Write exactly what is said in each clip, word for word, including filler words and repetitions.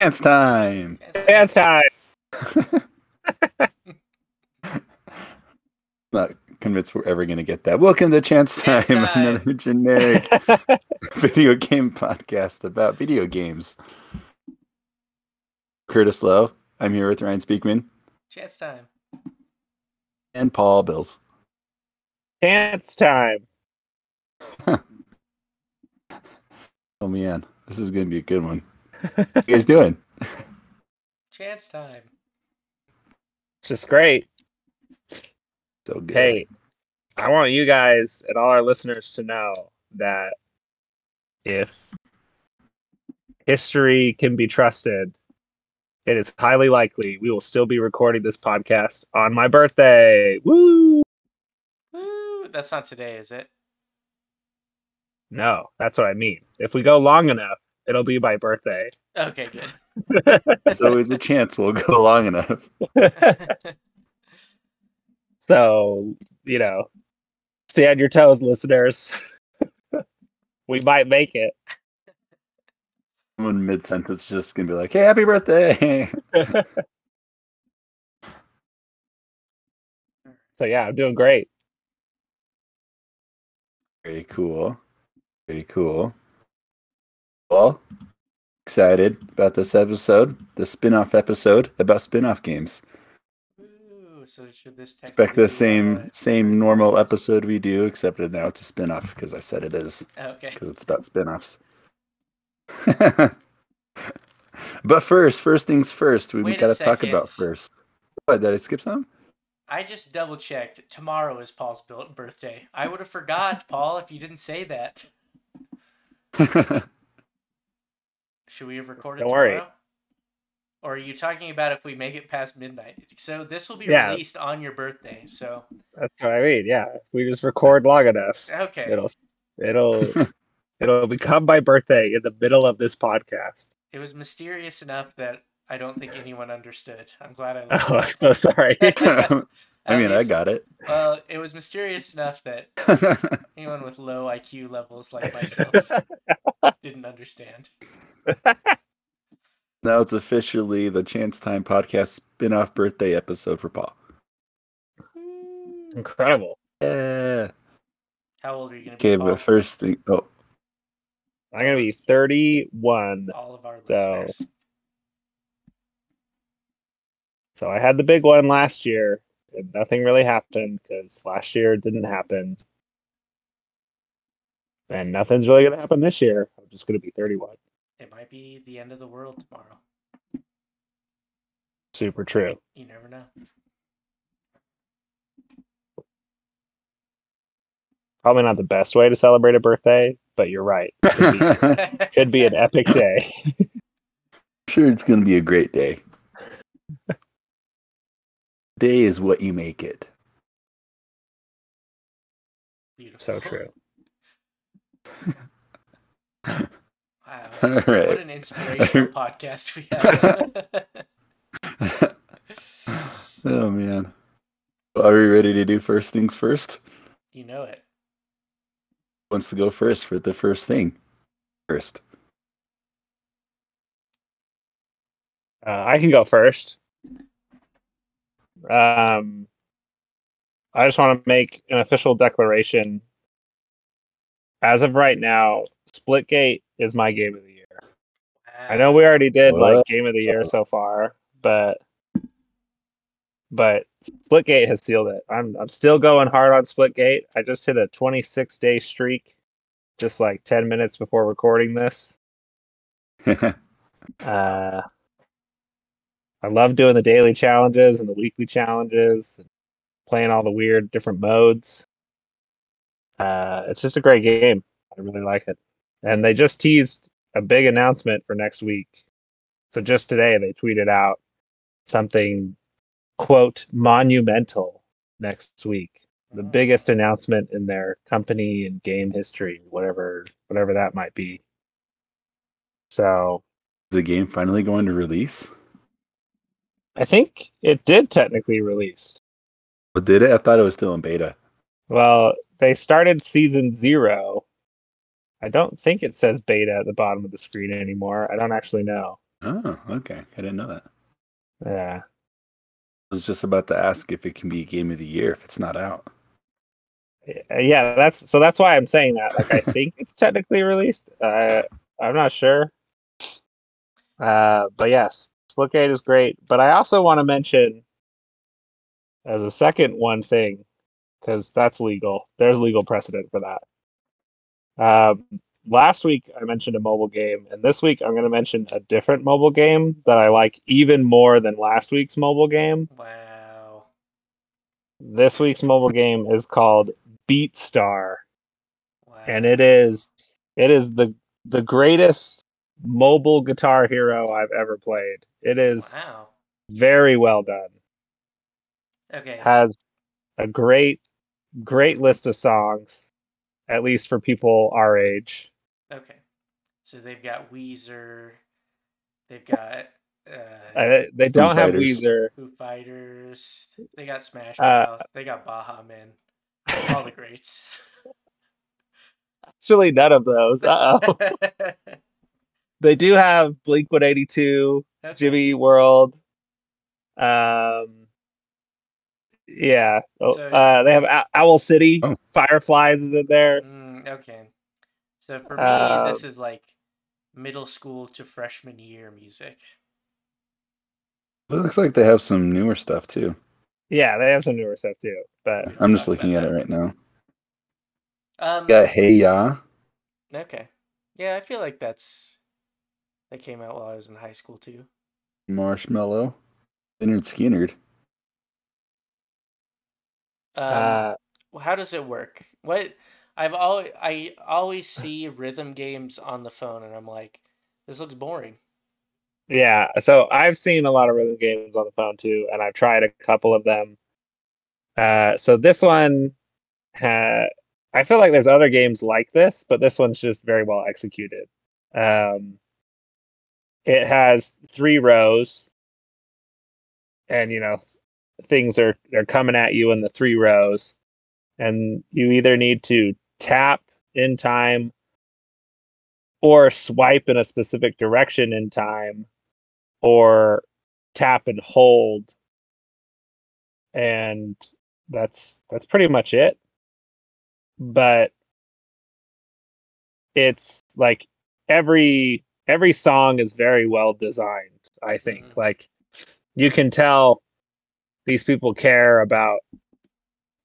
Dance time! Dance time! Not convinced we're ever going to get that. Welcome to Chance Time, time. Another generic video game podcast about video games. Curtis Lowe. I'm here with Ryan Speakman. Chance time. And Paul Bills. Chance time. Oh man, this is going to be a good one. What are you guys doing? Chance time. Just great. So good. Hey, I want you guys and all our listeners to know that if history can be trusted, it is highly likely we will still be recording this podcast on my birthday. Woo! Woo! That's not today, is it? No, that's what I mean. If we go long enough, it'll be my birthday. Okay, good. There's always a chance we'll go long enough. So, you know, stay on your toes, listeners. We might make it. Someone mid-sentence just going to be like, hey, happy birthday! So yeah, I'm doing great. Very cool. Very cool. Well, excited about this episode, the spin-off episode about spin-off games. Ooh, so should this expect the same uh, same normal episode we do, except that now it's a spin-off because I said it is. Okay. Because it's about spin-offs. But first, first things first, we, we got to talk about first. What, did I skip some? I just double-checked. Tomorrow is Paul's birthday. I would have forgot, Paul, if you didn't say that. Should we have recorded Don't tomorrow? Worry. Or are you talking about if we make it past midnight? So this will be yeah. released on your birthday. So that's what I mean. Yeah, we just record long enough. Okay. It'll it'll it'll become my birthday in the middle of this podcast. It was mysterious enough that I don't think anyone understood. I'm glad I left. Oh, I'm so sorry. I mean, least, I got it. Well, it was mysterious enough that anyone with low I Q levels like myself didn't understand. Now it's officially the Chance Time podcast spin-off birthday episode for Paul. Incredible. Yeah. How old are you going to be? Okay, Paul? But first thing. Oh. I'm going to be thirty-one. All of our so. listeners. So I had the big one last year, and nothing really happened because last year it didn't happen. And nothing's really going to happen this year. I'm just going to be thirty-one. It might be the end of the world tomorrow. Super true. You never know. Probably not the best way to celebrate a birthday, but you're right. Could be, could be an epic day. Sure, it's going to be a great day. Day is what you make it. Beautiful. So true. Wow. All right. What an inspirational podcast we have. Oh, man. Are we ready to do first things first? You know it. Who wants to go first for the first thing? First. Uh, I can go first. Um, I just want to make an official declaration. As of right now, Splitgate is my game of the year. I know we already did like game of the year so far, but but Splitgate has sealed it. I'm I'm still going hard on Splitgate. I just hit a twenty-six day streak, just like ten minutes before recording this. uh. I love doing the daily challenges and the weekly challenges, and playing all the weird different modes. Uh, it's just a great game. I really like it. And they just teased a big announcement for next week. So just today they tweeted out something, quote, monumental next week. The biggest announcement in their company and game history, whatever whatever that might be. So is the game finally going to release? I think it did technically release. Well, did it? I thought it was still in beta. Well, they started season zero. I don't think it says beta at the bottom of the screen anymore. I don't actually know. Oh, okay. I didn't know that. Yeah. I was just about to ask if it can be Game of the Year if it's not out. Yeah, that's so. That's why I'm saying that. Like, I think it's technically released. Uh, I'm not sure. Uh, but yes, Splitgate is great. But I also want to mention as a second one thing, because that's legal. There's legal precedent for that. Um, last week I mentioned a mobile game, and this week I'm going to mention a different mobile game that I like even more than last week's mobile game. Wow. This week's mobile game is called Beatstar. Wow. And it is it is the the greatest mobile Guitar Hero I've ever played. It is wow. very well done. Okay. Has a great great list of songs, at least for people our age. Okay. So they've got Weezer. They've got uh, uh they don't have Weezer. Foo Fighters. They got Smash Mouth. Uh, they got Baha Men. All the greats. Actually, none of those. Uh-oh. They do have Blink one eighty-two, okay. Jimmy Eat World. Um Yeah, so, uh, they have Owl City. Oh. Fireflies is in there. Mm, okay, so for me, um, this is like middle school to freshman year music. It looks like they have some newer stuff too. Yeah, they have some newer stuff too. But I'm just looking at that. It right now. Um, got Hey Ya. Okay, yeah, I feel like that's that came out while I was in high school too. Marshmello, Leonard Skinnerd. Um, uh, how does it work? What I've all I always see rhythm games on the phone, and I'm like, this looks boring. Yeah, so I've seen a lot of rhythm games on the phone too, and I've tried a couple of them. Uh, so this one, uh, I feel like there's other games like this, but this one's just very well executed. Um, it has three rows, and you know. Things are they're coming at you in the three rows, and you either need to tap in time or swipe in a specific direction in time or tap and hold, and that's that's pretty much it. But it's like every every song is very well designed, I think. Mm-hmm. Like you can tell these people care about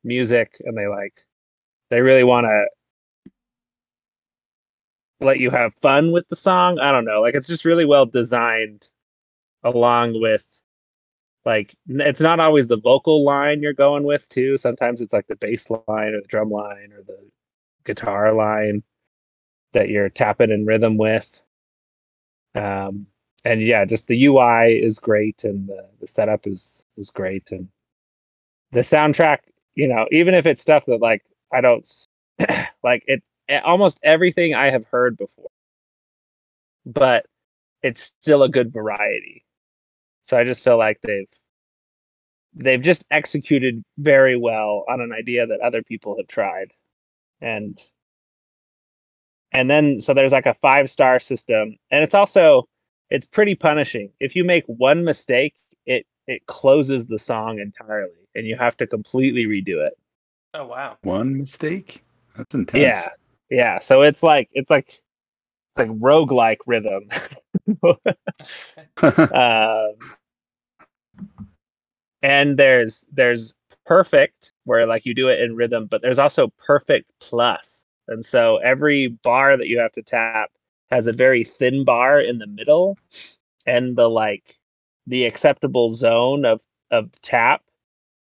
music, and they like they really want to let you have fun with the song. I don't know, like it's just really well designed, along with like it's not always the vocal line you're going with too. Sometimes it's like the bass line or the drum line or the guitar line that you're tapping in rhythm with. Um, And yeah, just the U I is great, and the, the setup is is great, and the soundtrack. You know, even if it's stuff that like I don't like, it, it almost everything I have heard before, but it's still a good variety. So I just feel like they've they've just executed very well on an idea that other people have tried, and and then so there's like a five star system, and it's also. It's pretty punishing. If you make one mistake, it it closes the song entirely, and you have to completely redo it. Oh wow! One mistake? That's intense. Yeah, yeah. So it's like it's like it's like roguelike rhythm. um, and there's there's perfect where like you do it in rhythm, but there's also perfect plus, and so every bar that you have to tap. Has a very thin bar in the middle, and the like the acceptable zone of of tap.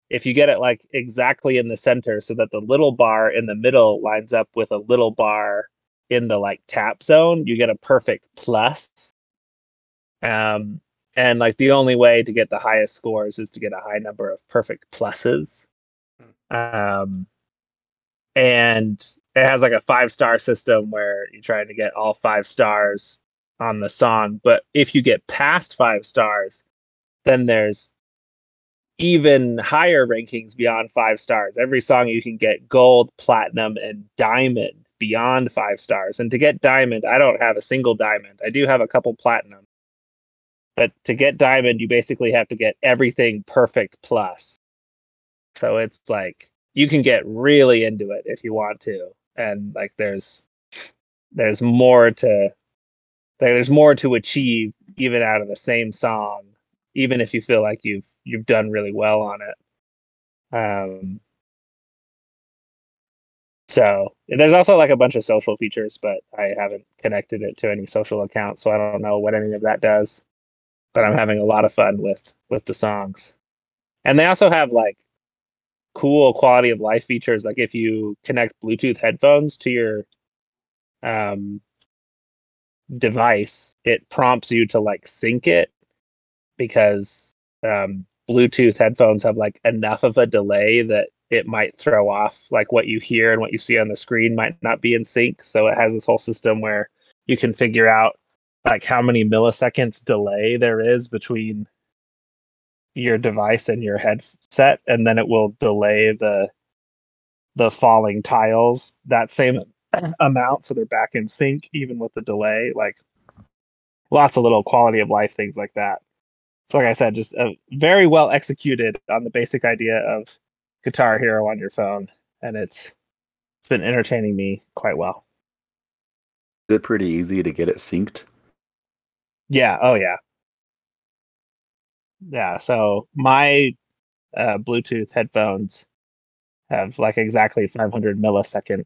If you get it like exactly in the center, so that the little bar in the middle lines up with a little bar in the like tap zone, you get a perfect plus. Um, and like the only way to get the highest scores is to get a high number of perfect pluses. Um, and it has like a five star system where you're trying to get all five stars on the song. But if you get past five stars, then there's even higher rankings beyond five stars. Every song you can get gold, platinum, and diamond beyond five stars. And to get diamond, I don't have a single diamond. I do have a couple platinum. But to get Diamond, you basically have to get everything perfect plus. So it's like, you can get really into it if you want to. And like, there's, there's more to, there's more to achieve even out of the same song, even if you feel like you've, you've done really well on it. Um, So there's also like a bunch of social features, but I haven't connected it to any social account, so I don't know what any of that does. But I'm having a lot of fun with with the songs. And they also have like cool quality of life features. Like if you connect Bluetooth headphones to your um, device, it prompts you to like sync it, because um, Bluetooth headphones have like enough of a delay that it might throw off like what you hear and what you see on the screen might not be in sync. So it has this whole system where you can figure out like how many milliseconds delay there is between your device and your headset, and then it will delay the the falling tiles that same amount, so they're back in sync even with the delay. Like lots of little quality of life things like that. So like I said, just uh, very well executed on the basic idea of Guitar Hero on your phone, and it's it's been entertaining me quite well. Is it pretty easy to get it synced? Yeah. Oh, yeah. Yeah. So my uh, Bluetooth headphones have like exactly five hundred millisecond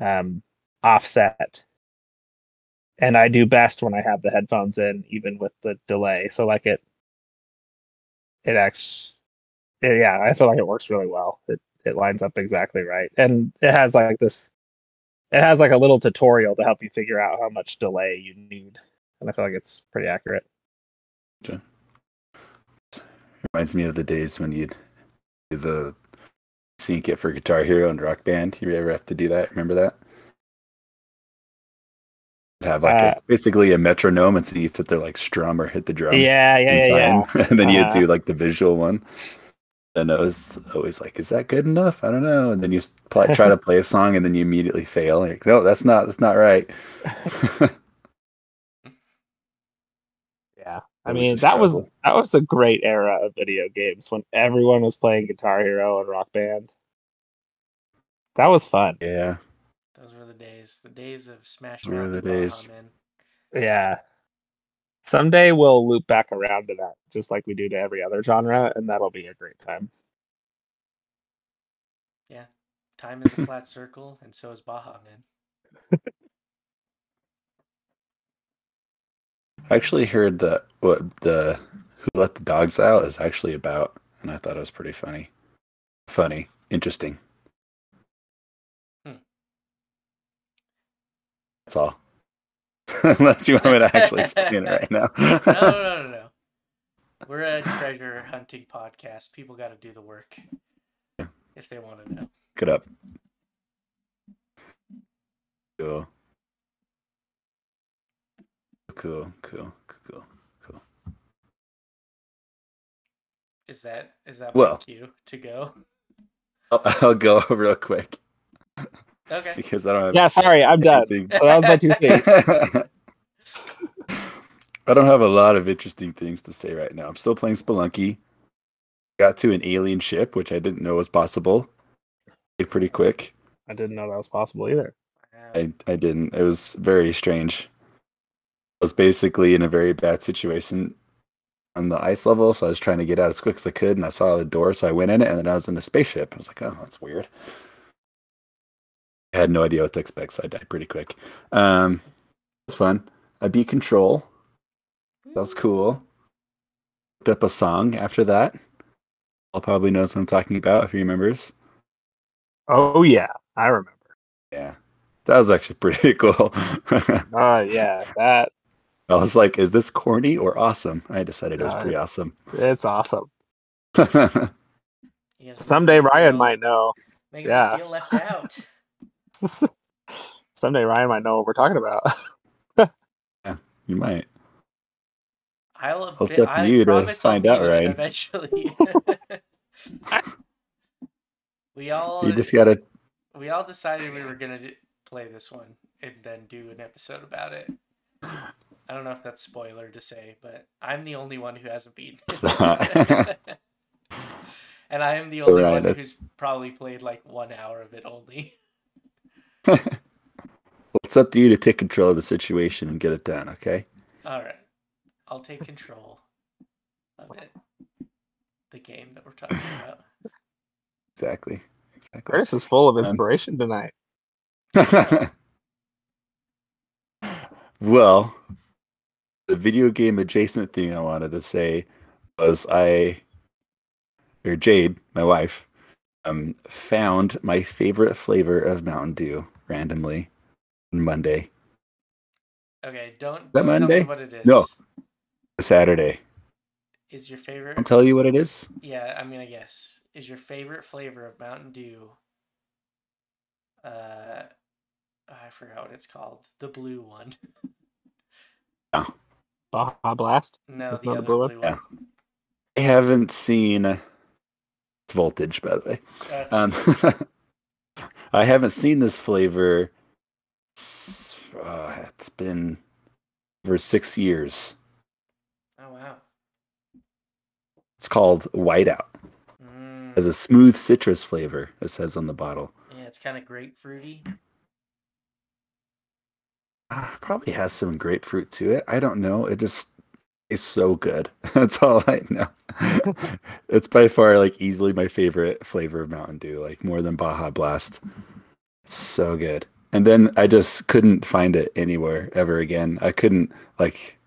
um, offset, and I do best when I have the headphones in, even with the delay. So like it, it actually. Yeah, I feel like it works really well. It it lines up exactly right, and it has like this. It has like a little tutorial to help you figure out how much delay you need, and I feel like it's pretty accurate. Okay. Reminds me of the days when you'd do the sync it for Guitar Hero and Rock Band. You ever have to do that? Remember that? It'd have like uh, a, basically a metronome, and so you sit there like strum or hit the drum. Yeah, yeah, yeah, yeah. And then you uh, do like the visual one. And I was always like, "Is that good enough? I don't know." And then you pl- try to play a song, and then you immediately fail. Like, no, that's not that's not right. Yeah, I mean that was trouble. that was a great era of video games when everyone was playing Guitar Hero and Rock Band. That was fun. Yeah, those were the days. The days of Smash Bros. Those were the days. Baha Men. Yeah. Someday we'll loop back around to that, just like we do to every other genre, and that'll be a great time. Yeah. Time is a flat circle, and so is Baja, man. I actually heard that what the Who Let the Dogs Out is actually about, and I thought it was pretty funny. Funny. Interesting. Hmm. That's all. Unless you want me to actually explain it right now. no, no, no, no. We're a treasure hunting podcast. People got to do the work if they want to know. Good up. Cool. Cool, cool, cool, cool. Is that is that well, my cue to go? I'll, I'll go real quick. Okay. Because I don't have yeah, sorry, I'm done. So that was my two things. I don't have a lot of interesting things to say right now. I'm still playing Spelunky. Got to an alien ship, which I didn't know was possible. Did pretty quick. I didn't know that was possible either. I, I didn't. It was very strange. I was basically in a very bad situation on the ice level, so I was trying to get out as quick as I could, and I saw the door, so I went in it, and then I was in the spaceship. I was like, oh, that's weird. I had no idea what to expect, so I died pretty quick. Um, it was fun. I beat Control. That was cool. Looked up a song after that. Paul probably knows what I'm talking about if he remembers. Oh, yeah. I remember. Yeah. That was actually pretty cool. Oh, uh, yeah. That. I was like, is this corny or awesome? I decided it was uh, pretty awesome. It's awesome. Someday Ryan might know. Make yeah. me feel left out. Someday Ryan might know what we're talking about. Yeah, you might. I'll ab- it's up to you to find out, Ryan. Eventually, we all you just gotta. We all decided we were gonna play this one and then do an episode about it. I don't know if that's spoiler to say, but I'm the only one who hasn't beaten it. And I am the only right. one who's probably played like one hour of it only. Well, it's up to you to take control of the situation and get it done, okay? All right. I'll take control of it. The game that we're talking about. Exactly. Exactly. Curtis is full of inspiration um, tonight. Well, the video game adjacent thing I wanted to say was I, or Jade, my wife, um, found my favorite flavor of Mountain Dew randomly on Monday. Okay, don't, don't tell me what it is. No, Saturday. Is your favorite... I'll tell you what it is? Yeah, I'm going to guess. Is your favorite flavor of Mountain Dew... Uh... I forgot what it's called. The blue one. No. Baja Blast? No, That's the other the blue, blue one. Yeah. I haven't seen... It's Voltage, by the way. Uh, um, I haven't seen this flavor... It's, uh, it's been over six years. Oh, wow. It's called Whiteout. Mm. It has a smooth citrus flavor, it says on the bottle. Yeah, it's kind of grapefruity. Probably has some grapefruit to it. I don't know. It just is so good. That's all I know. It's by far like easily my favorite flavor of Mountain Dew, like more than Baja Blast. It's so good. And then I just couldn't find it anywhere ever again. I couldn't like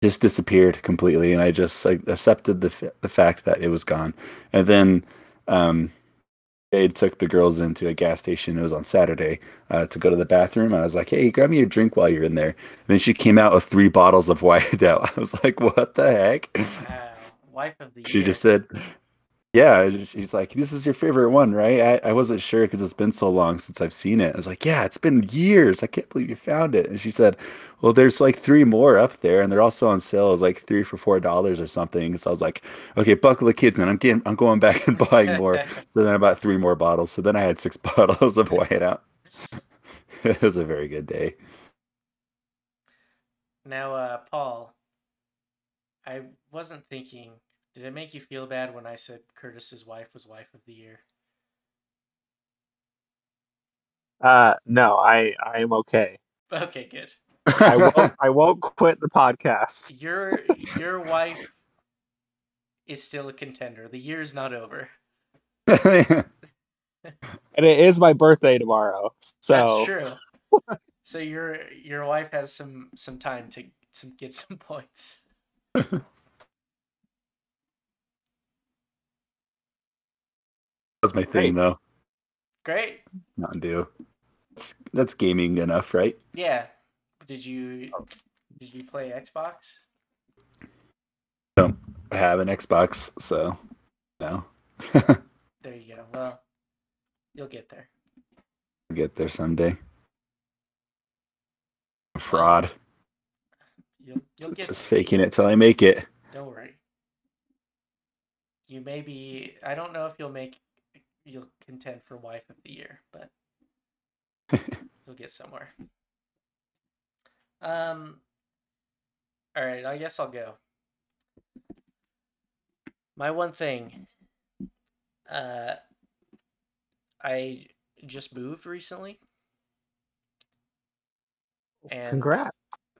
just disappeared completely, and I just like accepted the f the fact that it was gone. And then um they took the girls into a gas station. It was on Saturday uh, to go to the bathroom. I was like, "Hey, grab me a drink while you're in there." And then she came out with three bottles of Whiteout. I was like, "What the heck?" Uh, wife of the year. She just said, "Yeah." She's like, "This is your favorite one, right?" I, I wasn't sure because it's been so long since I've seen it. I was like, "Yeah, it's been years. I can't believe you found it." And she said, "Well, there's like three more up there, and they're also on sale. It's like three for four dollars or something." So I was like, "Okay, buckle the kids, and I'm getting, I'm going back and buying more." So then I bought three more bottles. So then I had six bottles of Whiteout. It was a very good day. Now, uh, Paul, I wasn't thinking. Did it make you feel bad when I said Curtis's wife was wife of the year? Uh, no, I I am okay. Okay, good. I won't, I won't quit the podcast. Your your wife is still a contender. The year's not over. And it is my birthday tomorrow. So that's true. So your your wife has some some time to to get some points. That was my thing, Great. though. Great. Mountain Dew. That's, that's gaming enough, right? Yeah. Did you did you play Xbox? No, I have an Xbox, so no. There you go. Well, you'll get there. I'll get there someday. A fraud. You'll, you'll get just there. Faking it till I make it. Don't worry. You may be. I don't know if you'll make. You'll contend for wife of the year, but you'll get somewhere. Um. All right, I guess I'll go. My one thing. Uh, I just moved recently. And congrats!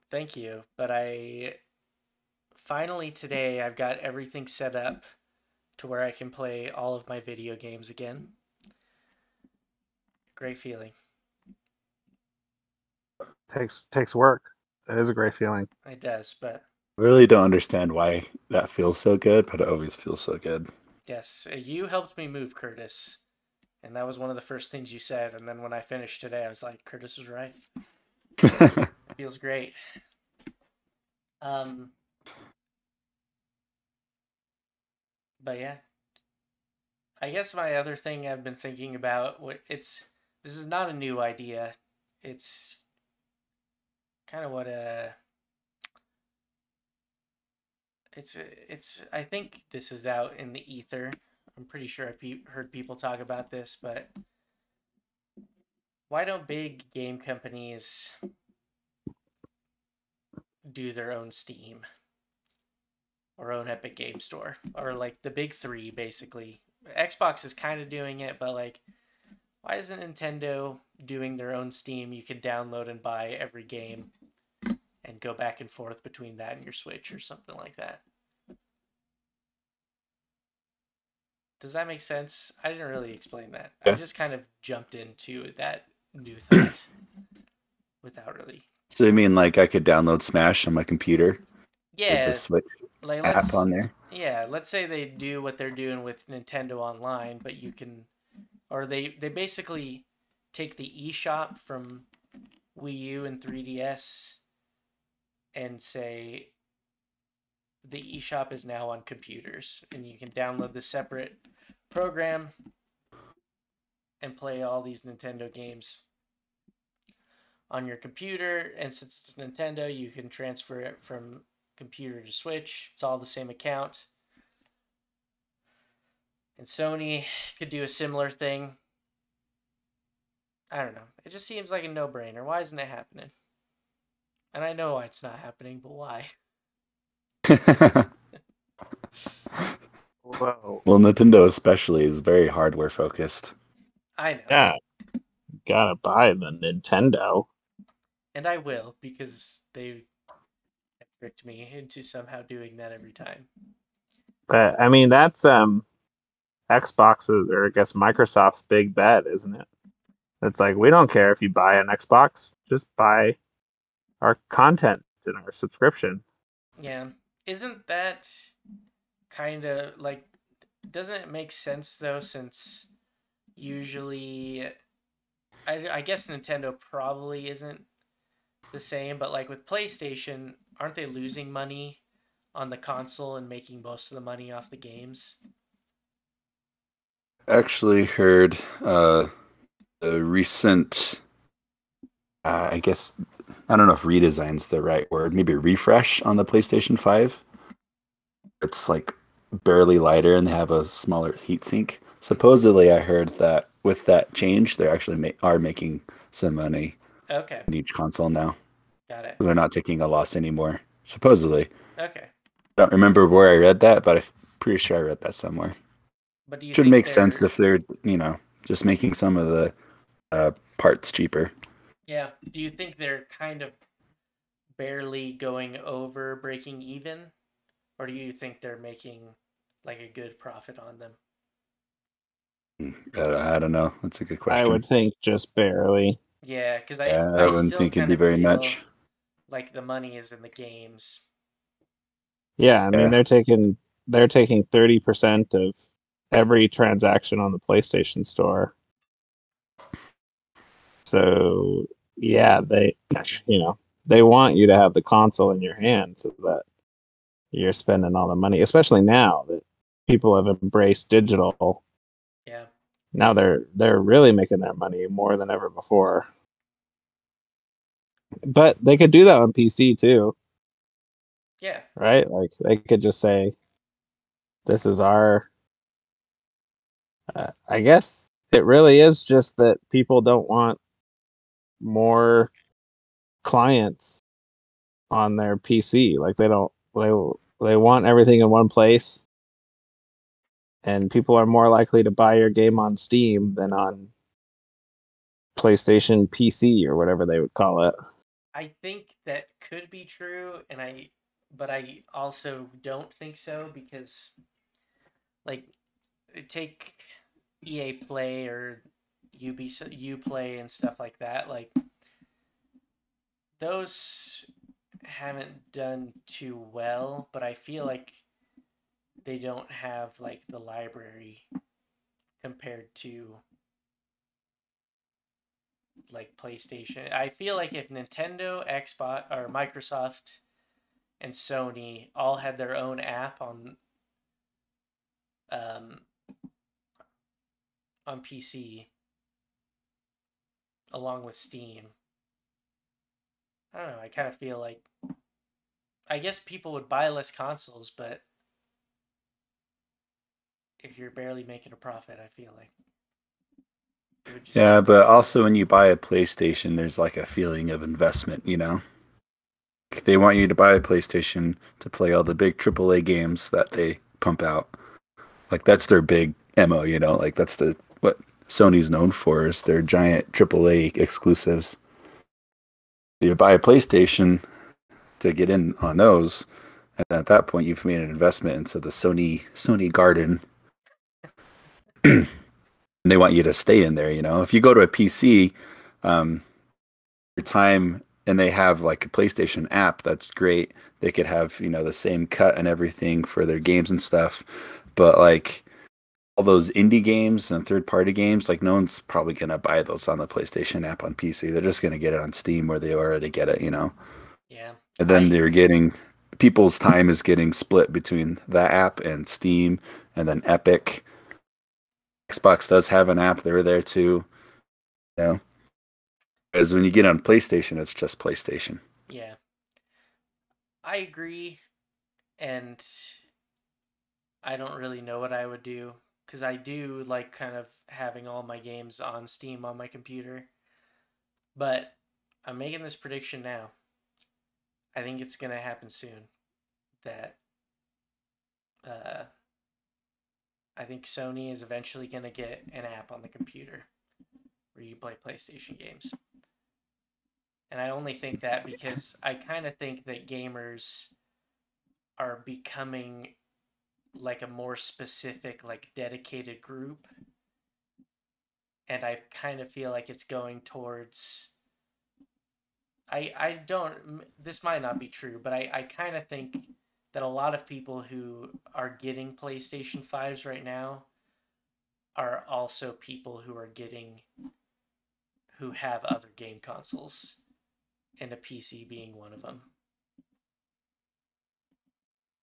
Thank you. But I finally today I've got everything set up to where I can play all of my video games again. Great feeling. Takes takes work. It is a great feeling. It does, but I really don't understand why that feels so good, but it always feels so good. Yes, you helped me move, Curtis, and that was one of the first things you said. And then when I finished today, I was like, Curtis was right. Feels great. Um. But yeah, I guess my other thing I've been thinking about, it's this is not a new idea. It's kind of what a, it's, it's, I think this is out in the ether. I'm pretty sure I've pe- heard people talk about this, but why don't big game companies do their own Steam or own Epic Game Store, or like the big three basically. Xbox is kind of doing it, but like, why isn't Nintendo doing their own Steam? You can download and buy every game and go back and forth between that and your Switch or something like that. Does that make sense? I didn't really explain that. Yeah. I just kind of jumped into that new thought without really. So you mean like I could download Smash on my computer? Yeah. With the Switch like, let's, app on there? Yeah. Let's say they do what they're doing with Nintendo Online, but you can... Or they, they basically take the eShop from Wii U and three D S and say... The eShop is now on computers, and you can download the separate program and play all these Nintendo games on your computer. And since it's Nintendo, you can transfer it from computer to Switch. It's all the same account. And Sony could do a similar thing. I don't know. It just seems like a no-brainer. Why isn't it happening? And I know why it's not happening, but why? Whoa. Well, Nintendo especially is very hardware focused. I know. Yeah, gotta buy the Nintendo. And I will, because they tricked me into somehow doing that every time. But I mean, that's um, Xbox's, or I guess Microsoft's big bet, isn't it? It's like, we don't care if you buy an Xbox, just buy our content and our subscription. Yeah. Isn't that kind of like, doesn't it make sense though, since usually, I, I guess Nintendo probably isn't the same, but like with PlayStation, aren't they losing money on the console and making most of the money off the games? Actually heard uh, a recent, uh, I guess... I don't know if redesign's the right word. Maybe refresh on the PlayStation five. It's like barely lighter and they have a smaller heatsink. Supposedly, I heard that with that change, they actually ma- are making some money okay. on each console now. Got it. So they're not taking a loss anymore, supposedly. Okay. I don't remember where I read that, but I'm pretty sure I read that somewhere. But do you should think make they're... sense if they're, you know, just making some of the uh, parts cheaper. Yeah. Do you think they're kind of barely going over breaking even? Or do you think they're making like a good profit on them? I don't know. That's a good question. I would think just barely. Yeah, because I, yeah, I, I wouldn't think it'd be very much. Like the money is in the games. Yeah, I mean yeah. they're taking they're taking thirty percent of every transaction on the PlayStation Store. So yeah, they, you know, they want you to have the console in your hand so that you're spending all the money, especially now that people have embraced digital. Yeah. Now they're they're really making their money more than ever before. But they could do that on P C too. Yeah. Right? Like they could just say, "This is our." Uh, I guess it really is just that people don't want more clients on their P C. Like they don't they they want everything in one place, and people are more likely to buy your game on Steam than on PlayStation P C or whatever they would call it. I think that could be true, and I but I also don't think so, because like take E A Play or U B, Uplay and stuff like that, like those haven't done too well, but I feel like they don't have like the library compared to like PlayStation. I feel like if Nintendo, Xbox, or Microsoft and Sony all had their own app on um on P C along with Steam, I don't know, I kind of feel like, I guess people would buy less consoles, but if you're barely making a profit, I feel like it would just yeah, but also when you buy a PlayStation, there's like a feeling of investment, you know? they want you to buy a PlayStation to play all the big triple A games that they pump out. Like, that's their big M O, you know? Like, that's the what Sony's known for, is their giant triple A exclusives. You buy a PlayStation to get in on those, and at that point, you've made an investment into the Sony Sony garden. And they want you to stay in there, you know? If you go to a P C, um, your time... and they have like a PlayStation app that's great. They could have, you know, the same cut and everything for their games and stuff. But like all those indie games and third party games, like no one's probably going to buy those on the PlayStation app on P C. They're just going to get it on Steam where they already get it, you know? Yeah. And then I... they're getting, people's time is getting split between that app and Steam and then Epic. Xbox does have an app. They're there too, you know? Because when you get on PlayStation, it's just PlayStation. Yeah. I agree. And I don't really know what I would do. Because I do like kind of having all my games on Steam on my computer. But I'm making this prediction now. I think it's going to happen soon. That uh, I think Sony is eventually going to get an app on the computer where you play PlayStation games. And I only think that because I kind of think that gamers are becoming like a more specific, like dedicated group. And I kind of feel like it's going towards... I I don't... This might not be true, but I, I kind of think that a lot of people who are getting PlayStation fives right now are also people who are getting... who have other game consoles, and a P C being one of them.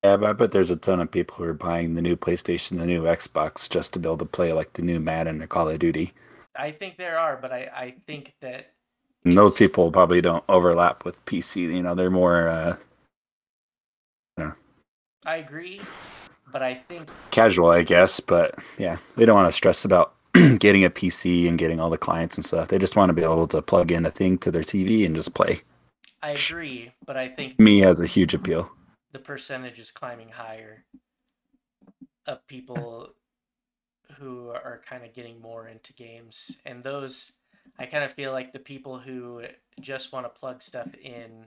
Yeah, but I bet there's a ton of people who are buying the new PlayStation, the new Xbox, just to be able to play like the new Madden or Call of Duty. I think there are, but I, I think that... And those people probably don't overlap with P C, you know, they're more... Uh, I, don't know. I agree, but I think... Casual, I guess, but yeah, they don't want to stress about getting a P C and getting all the clients and stuff. They just want to be able to plug in a thing to their T V and just play. I agree, but I think... me has a huge appeal. The percentage is climbing higher of people who are kind of getting more into games. And those, I kind of feel like the people who just want to plug stuff in,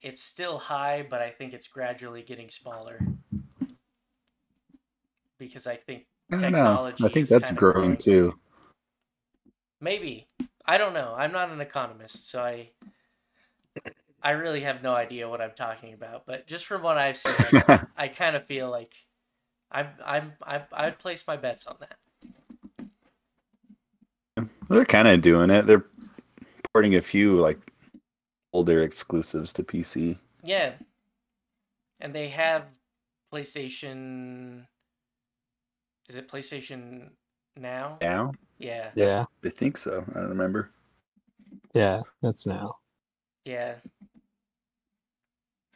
it's still high, but I think it's gradually getting smaller. Because I think... I don't know. I think that's growing too. Maybe. I don't know. I'm not an economist, so I I really have no idea what I'm talking about. But just from what I've seen, I, I kind of feel like I'm I'm I I'd place my bets on that. They're kind of doing it. They're porting a few like older exclusives to P C. Yeah, and they have PlayStation. Is it PlayStation Now? Now? Yeah. Yeah. I think so. I don't remember. Yeah, that's Now. Yeah.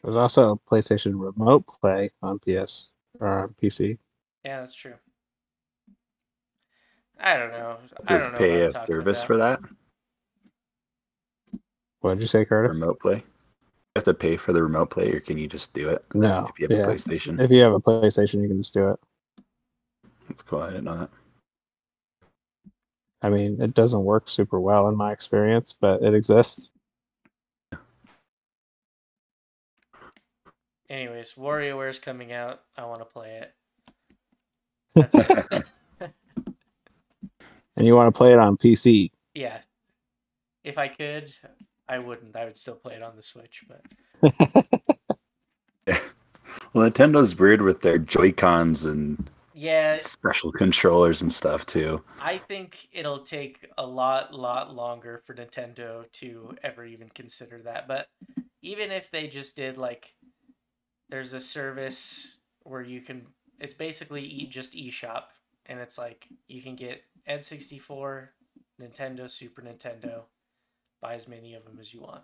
There's also a PlayStation Remote Play on P S or on P C. Yeah, that's true. I don't know. I don't know. Does pay a service for that? What did you say, Curtis? Remote Play. You have to pay for the Remote Play, or can you just do it? No. If you have yeah. a PlayStation. If you have a PlayStation, you can just do it. That's cool. I didn't know that. I mean, it doesn't work super well in my experience, but it exists. Anyways, WarioWare's coming out. I want to play it. That's it. And you want to play it on P C? Yeah. If I could, I wouldn't. I would still play it on the Switch, but. Well, Nintendo's weird with their Joy-Cons and. Yeah, special controllers and stuff too. I think it'll take a lot, lot longer for Nintendo to ever even consider that. But even if they just did like, there's a service where you can, it's basically just eShop, and it's like you can get N sixty-four, Nintendo, Super Nintendo, buy as many of them as you want.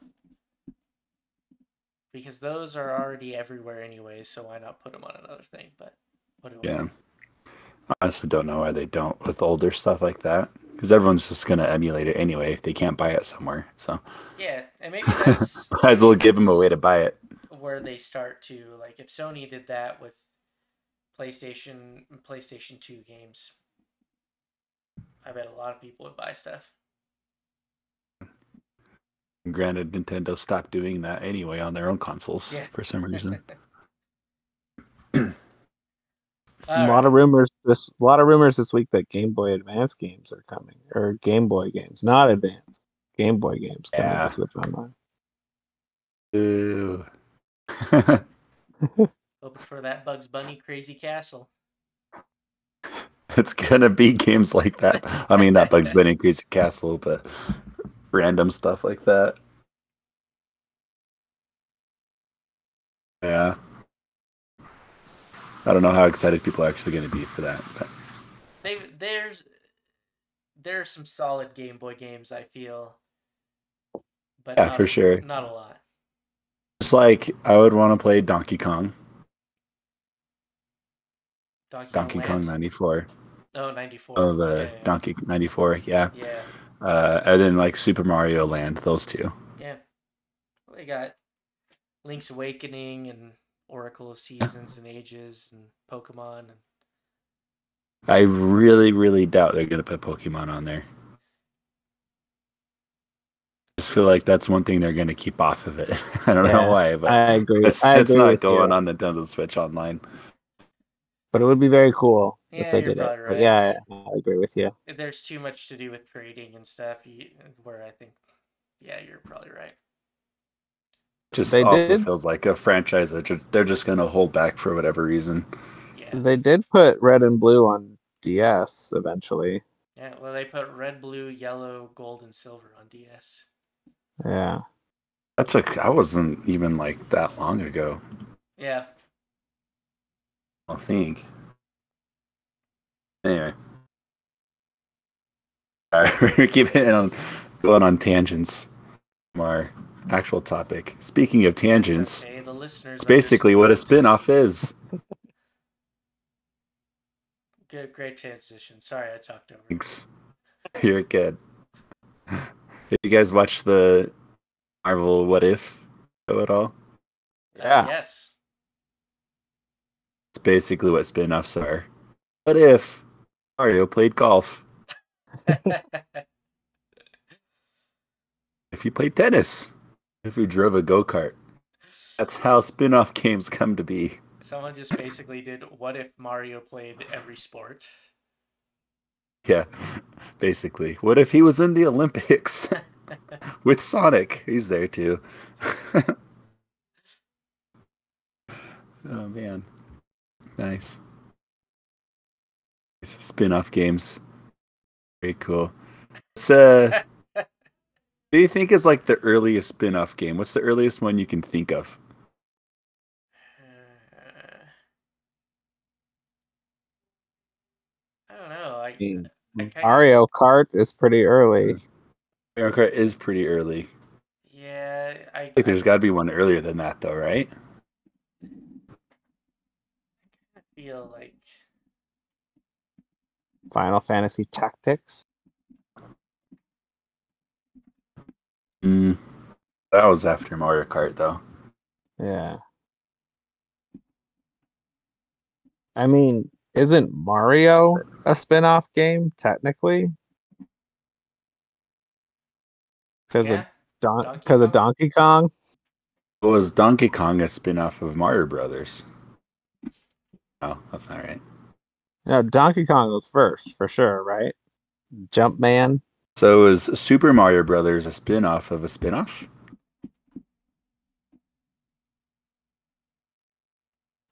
Because those are already everywhere anyway, so why not put them on another thing? But what do we? Yeah. Honestly, don't know why they don't with older stuff like that. because everyone's just gonna emulate it anyway if they can't buy it somewhere. So yeah, and maybe that's might as well give them a way to buy it. Where they start to, like, if Sony did that with PlayStation PlayStation two games, I bet a lot of people would buy stuff. Granted, Nintendo stopped doing that anyway on their own consoles yeah. for some reason. All a lot right. of rumors this a lot of rumors this week that Game Boy Advance games are coming, or Game Boy games, not Advance, Game Boy games coming yeah. to Switch Online. Ooh. Hoping for that Bugs Bunny Crazy Castle. It's gonna be games like that. I mean, not Bugs Bunny Crazy Castle, but random stuff like that. Yeah. I don't know how excited people are actually going to be for that. But they, there's there are some solid Game Boy games, I feel. But yeah, not, for sure. Not a lot. Just like I would want to play Donkey Kong. Donkey, Donkey Kong ninety-four. Oh, ninety-four. Oh, the yeah, yeah. Donkey ninety-four. Yeah. Yeah. Uh, and then like Super Mario Land, those two. Yeah. Well, they got Link's Awakening and Oracle of Seasons and Ages and Pokemon. And... I really, really doubt they're going to put Pokemon on there. I just feel like that's one thing they're going to keep off of it. I don't yeah, know why, but I agree. It's, I it's agree not going you. on Nintendo Switch Online. But it would be very cool yeah, if they did it. Right. But yeah, I agree with you. There's too much to do with trading and stuff where I think, yeah, you're probably right. Just they also did. feels like a franchise that just, they're just going to hold back for whatever reason. Yeah. They did put Red and Blue on D S eventually. Yeah, well, they put Red, Blue, Yellow, Gold, and Silver on D S. Yeah. That's a, that wasn't even like that long ago. Yeah. I think. Anyway. All right, we're keeping it on, going on tangents from our actual topic. Speaking of tangents, okay. the listeners it's basically understand. what a spin-off is. Good, great transition. Sorry, I talked over. Thanks. You're good. Did you guys watch the Marvel What If show at all? Yeah. Uh, yes. It's basically what spin-offs are. What if Mario played golf? If he played tennis? If he drove a go-kart? That's how spin-off games come to be. Someone just basically did, what if Mario played every sport? Yeah, basically. What if he was in the Olympics? With Sonic. He's there too. Oh, man. Nice. Spin-off games. Very cool. It's, uh, what do you think is like the earliest spin-off game? What's the earliest one you can think of? Uh, I don't know. I, I kinda... Mario Kart is pretty early. Mario Kart is pretty early. Yeah. I, I think there's got to be one earlier than that, though, right? Feel like Final Fantasy Tactics. Mm, that was after Mario Kart, though. Yeah. I mean, isn't Mario a spin-off game technically? Because yeah. of Don, because of Donkey Kong. Well, was Donkey Kong a spin-off of Mario Brothers? Oh, that's not right. No, Donkey Kong was first, for sure, right? Jumpman. So is Super Mario Brothers a spin-off of a spin-off?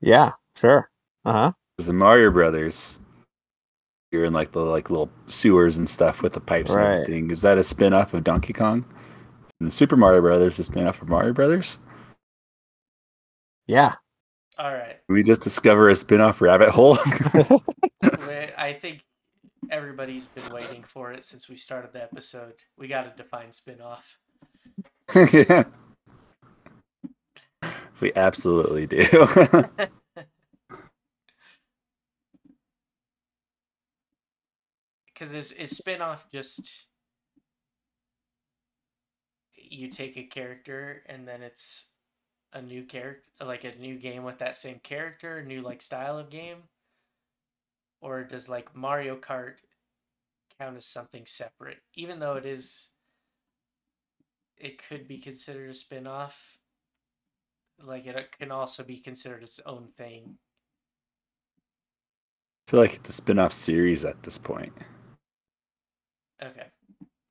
Yeah, sure. Uh-huh. Because the Mario Brothers, you're in like the like little sewers and stuff with the pipes right. and everything. Is that a spin-off of Donkey Kong? And the Super Mario Brothers is a spin-off of Mario Brothers? Yeah. All right. We just discover a spin-off rabbit hole. I think everybody's been waiting for it since we started the episode. We got to define spin-off. Yeah. We absolutely do. Because his, his spin-off just... You take a character, and then it's a new character, like a new game with that same character, new like style of game. Or does like Mario Kart count as something separate? Even though it is, it could be considered a spin-off. Like it can also be considered its own thing. I feel like it's a spin-off series at this point. Okay.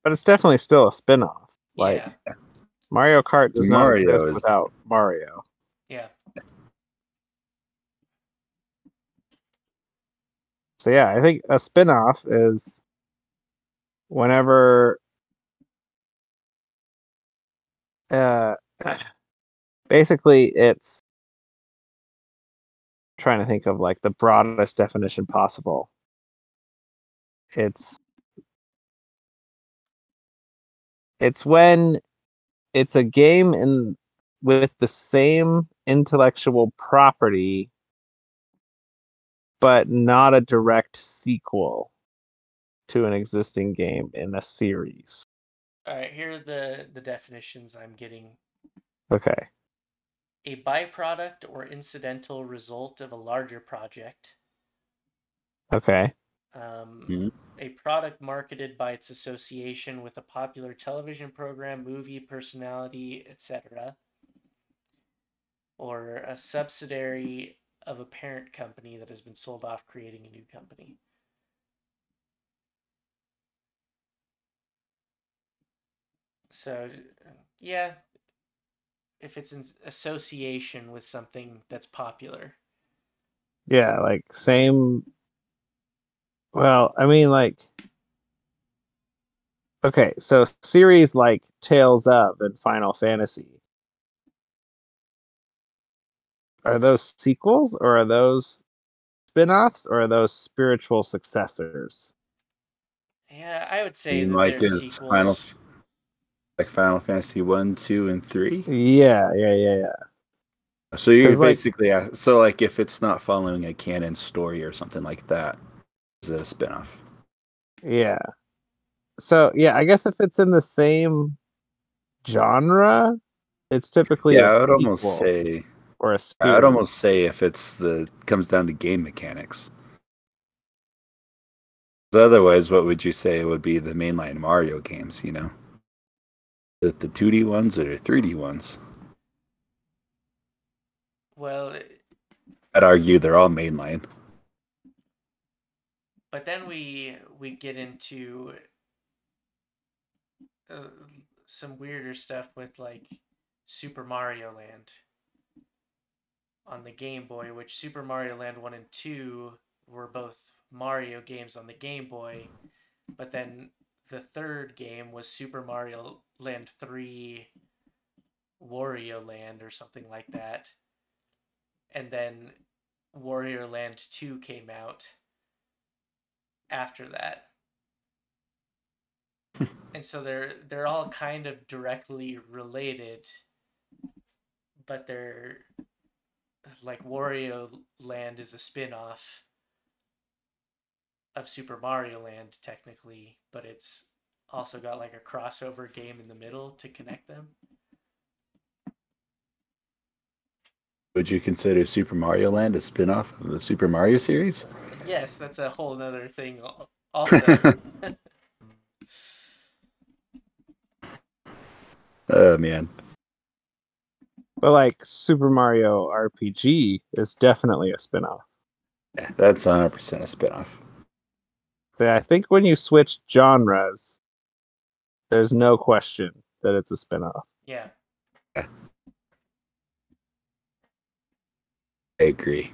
But it's definitely still a spin-off. Like yeah. Mario Kart does Mario not exist is... without Mario. Yeah. So yeah, I think a spin-off is whenever uh basically it's I'm trying to think of like the broadest definition possible. It's It's when it's a game in with the same intellectual property, but not a direct sequel to an existing game in a series. All right, here are the, the definitions I'm getting. Okay. A byproduct or incidental result of a larger project. Okay. Um, mm-hmm. A product marketed by its association with a popular television program, movie, personality, et cetera. Or a subsidiary of a parent company that has been sold off, creating a new company. So, yeah. If it's in association with something that's popular. Yeah, like same... Well, I mean, like, okay, so series like Tales of and Final Fantasy. Are those sequels, or are those spin-offs, or are those spiritual successors? Yeah, I would say I mean, that like there's sequels. Final, like Final Fantasy one, two, and three? Yeah, yeah, yeah, yeah. So you're basically, like, so like if it's not following a canon story or something like that, is it a spinoff? Yeah. So, yeah, I guess if it's in the same genre, it's typically yeah, a I would almost say or a sequel. I would almost say if it's the comes down to game mechanics. Otherwise, what would you say would be the mainline Mario games, you know? Is it the two D ones or the three D ones? Well, it... I'd argue they're all mainline. But then we we get into uh, some weirder stuff with like Super Mario Land on the Game Boy, which Super Mario Land one and two were both Mario games on the Game Boy, but then the third game was Super Mario Land three Wario Land or something like that. And then Wario Land two came out after that. And so they're they're all kind of directly related, but they're like Wario Land is a spin-off of Super Mario Land technically, but it's also got like a crossover game in the middle to connect them. Would you consider Super Mario Land a spin-off of the Super Mario series? Yes, that's a whole other thing also. Oh, man. But, like, Super Mario R P G is definitely a spinoff. Yeah, that's one hundred percent a spinoff. So I think when you switch genres, there's no question that it's a spinoff. Yeah. Yeah. I agree.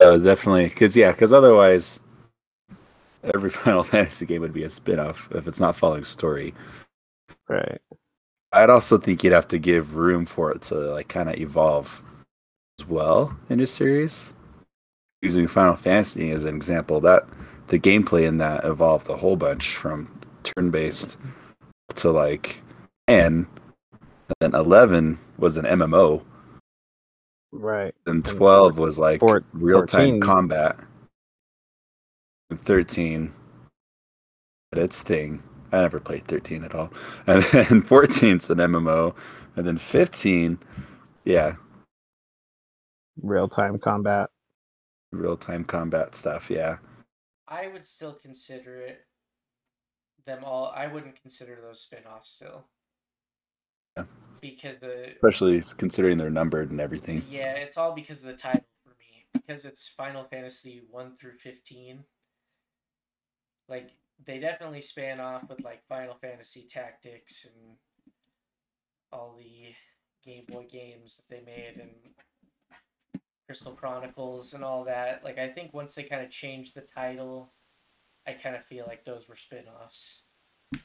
Oh, definitely, because yeah, because otherwise, every Final Fantasy game would be a spin-off if it's not following story. Right. I'd also think you'd have to give room for it to like kind of evolve as well in a series. Using Final Fantasy as an example, that the gameplay in that evolved a whole bunch from turn-based to like ten, and then eleven was an M M O. Right. And twelve was like real-time combat. thirteen did its thing. I never played thirteen at all. And then fourteen's an M M O. And then fifteen, yeah. Real-time combat. Real-time combat stuff, yeah. I would still consider it them all. I wouldn't consider those spin-offs still. Yeah. Because the... Especially considering they're numbered and everything. Yeah, it's all because of the title for me. Because it's Final Fantasy one through fifteen. Like, they definitely span off with, like, Final Fantasy Tactics and all the Game Boy games that they made and Crystal Chronicles and all that. Like, I think once they kind of changed the title, I kind of feel like those were spin-offs. I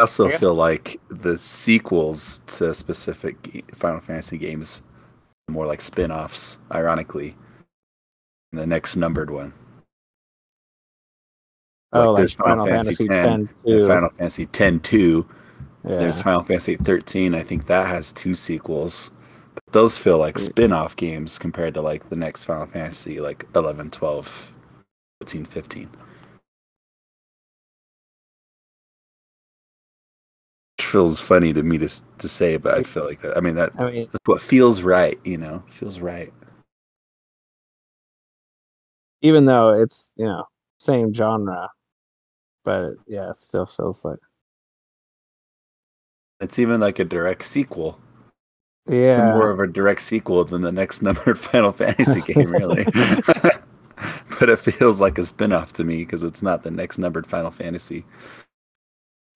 also I feel like the sequels to specific Final Fantasy games are more like spin-offs, ironically, in the next numbered one. Oh, like, like there's Final, Final Fantasy, Fantasy ten, ten Final Fantasy ten two. Yeah. There's Final Fantasy thirteen. I think that has two sequels. But those feel like spin-off games compared to like the next Final Fantasy, like eleven, twelve, fourteen, fifteen. Which feels funny to me to to say, but I feel like that. I mean, that, I mean, that's what feels right, you know? Feels right. Even though it's, you know, same genre. But yeah, it still feels like it's even like a direct sequel. Yeah, it's more of a direct sequel than the next numbered Final Fantasy game, really. But it feels like a spin-off to me because it's not the next numbered Final Fantasy.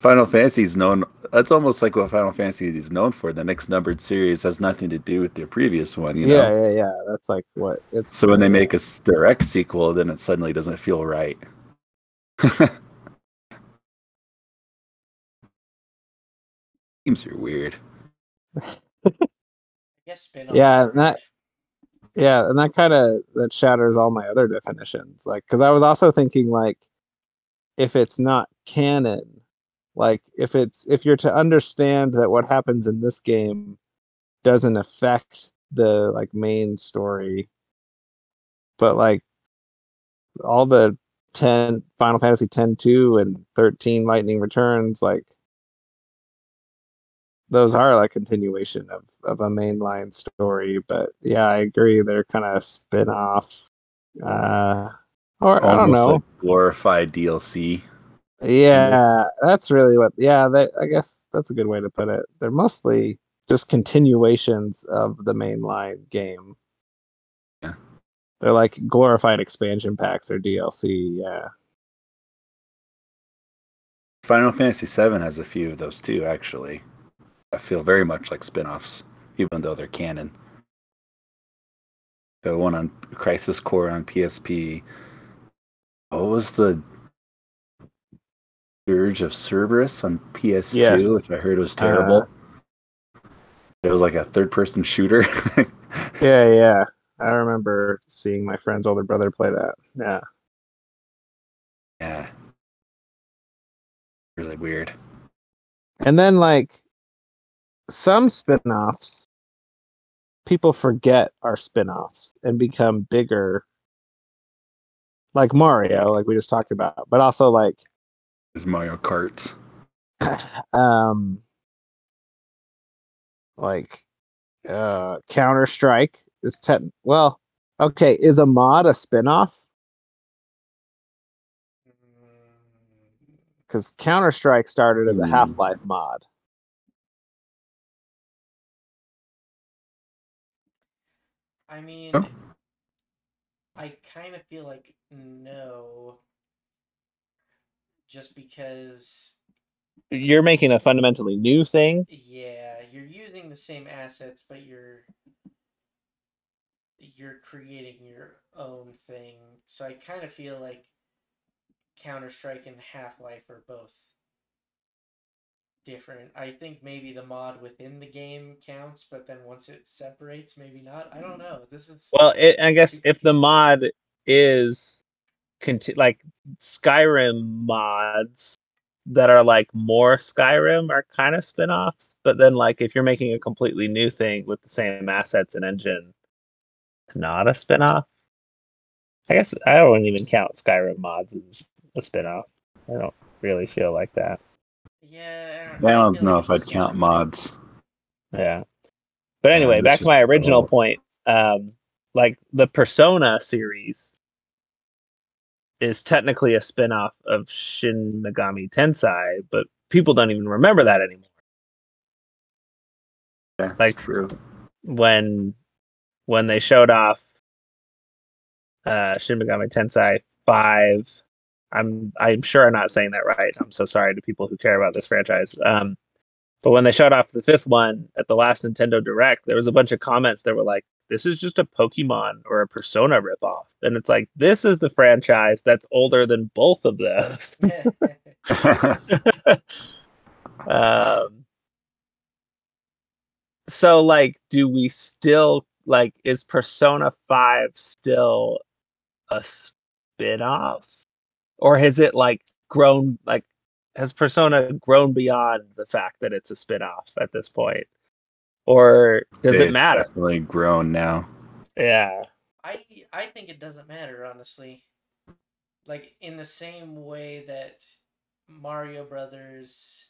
Final Fantasy is known. That's almost like what Final Fantasy is known for. The next numbered series has nothing to do with their previous one. You know? Yeah, yeah, yeah. That's like what it's. So when they make a direct sequel, then it suddenly doesn't feel right. Games are weird. yeah, and that, yeah, and that kind of that shatters all my other definitions. Like, because I was also thinking, like, if it's not canon, like if it's if you're to understand that what happens in this game doesn't affect the like main story, but like all the ten Final Fantasy ten two and thirteen Lightning Returns, like. Those are like continuation of, of a mainline story, but yeah, I agree. They're kind of spin off, uh, or almost I don't know, like glorified D L C. Yeah, that's really what. Yeah, they, I guess that's a good way to put it. They're mostly just continuations of the mainline game. Yeah, they're like glorified expansion packs or D L C. Yeah. Final Fantasy seven has a few of those too, actually. I feel very much like spin-offs, even though they're canon. The one on Crisis Core on P S P. What was the Dirge of Cerberus on P S two, yes. Which I heard was terrible. Uh, it was like a third-person shooter. yeah, yeah. I remember seeing my friend's older brother play that. Yeah. Yeah. Really weird. And then, like, some spin-offs people forget are spin-offs and become bigger, like Mario, like we just talked about, but also like is Mario Karts, um, like uh, Counter-Strike is ten. Well, okay, is a mod a spin-off? Because Counter-Strike started as a Half-Life mod. I mean, oh. I kind of feel like no, just because... You're making a fundamentally new thing? Yeah, you're using the same assets, but you're you're creating your own thing. So I kind of feel like Counter-Strike and Half-Life are both different. I think maybe the mod within the game counts, but then once it separates, maybe not. I don't know. This is well. It, I guess if the mod is conti- like Skyrim mods that are like more Skyrim are kind of spin-offs, but then like if you're making a completely new thing with the same assets and engine, it's not a spin-off. I guess I don't even count Skyrim mods as a spinoff. I don't really feel like that. Yeah. I don't, I don't know if I'd count mods. Yeah. But anyway, yeah, back to my original cool. point. Um, like the Persona series is technically a spinoff of Shin Megami Tensei, but people don't even remember that anymore. Yeah, like that's true. When when they showed off uh, Shin Megami Tensei five, I'm I'm sure I'm not saying that right. I'm so sorry to people who care about this franchise. Um, but when they showed off the fifth one at the last Nintendo Direct, there was a bunch of comments that were like, "This is just a Pokemon or a Persona ripoff," and it's like, this is the franchise that's older than both of those. um, so, like, do we still like? Is Persona five still a spin-off, or has it like grown? Like, has Persona grown beyond the fact that it's a spin-off at this point? Or does it, it matter? It's definitely grown now. Yeah. I I think it doesn't matter, honestly. Like, in the same way that Mario Brothers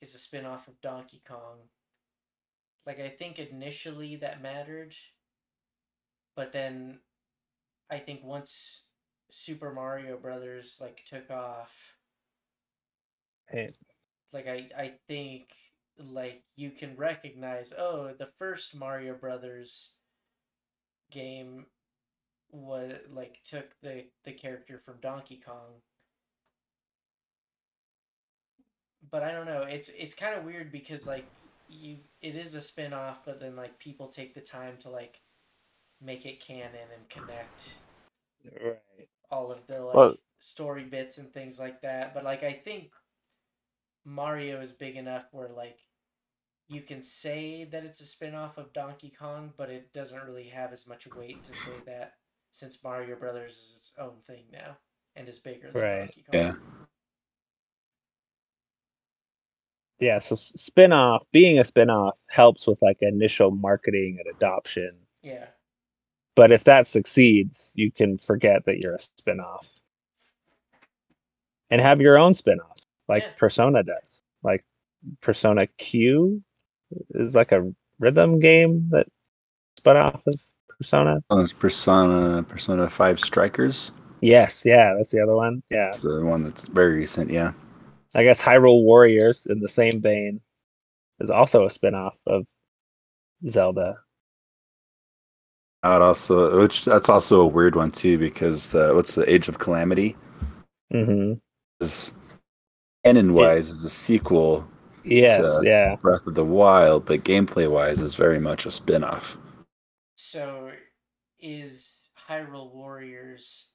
is a spin-off of Donkey Kong. Like, I think initially that mattered. But then I think once Super Mario Brothers, like, took off... Hey. Like, I, I think... Like, you can recognize, oh, the first Mario Brothers game was like took the, the character from Donkey Kong. But I don't know, it's it's kind of weird because like you it is a spin-off, but then like people take the time to like make it canon and connect right. all of the like well, story bits and things like that. But like I think Mario is big enough where like you can say that it's a spin-off of Donkey Kong, but it doesn't really have as much weight to say that since Mario Brothers is its own thing now and is bigger than right. Donkey Kong. Yeah. Yeah, so spin-off, being a spin-off helps with like initial marketing and adoption. Yeah. But if that succeeds, you can forget that you're a spin-off and have your own spin-off. Like yeah. Persona does. Like Persona Q is like a rhythm game that spun off of Persona. Oh, it's Persona Persona five Strikers. Yes, yeah, that's the other one. Yeah, it's the one that's very recent. Yeah, I guess Hyrule Warriors, in the same vein, is also a spinoff of Zelda. I would also, which that's also a weird one too, because the, what's the Age of Calamity? Mm-hmm. Is canon-wise is a sequel. Yes, to yeah. Breath of the Wild, but gameplay-wise is very much a spin-off. So, is Hyrule Warriors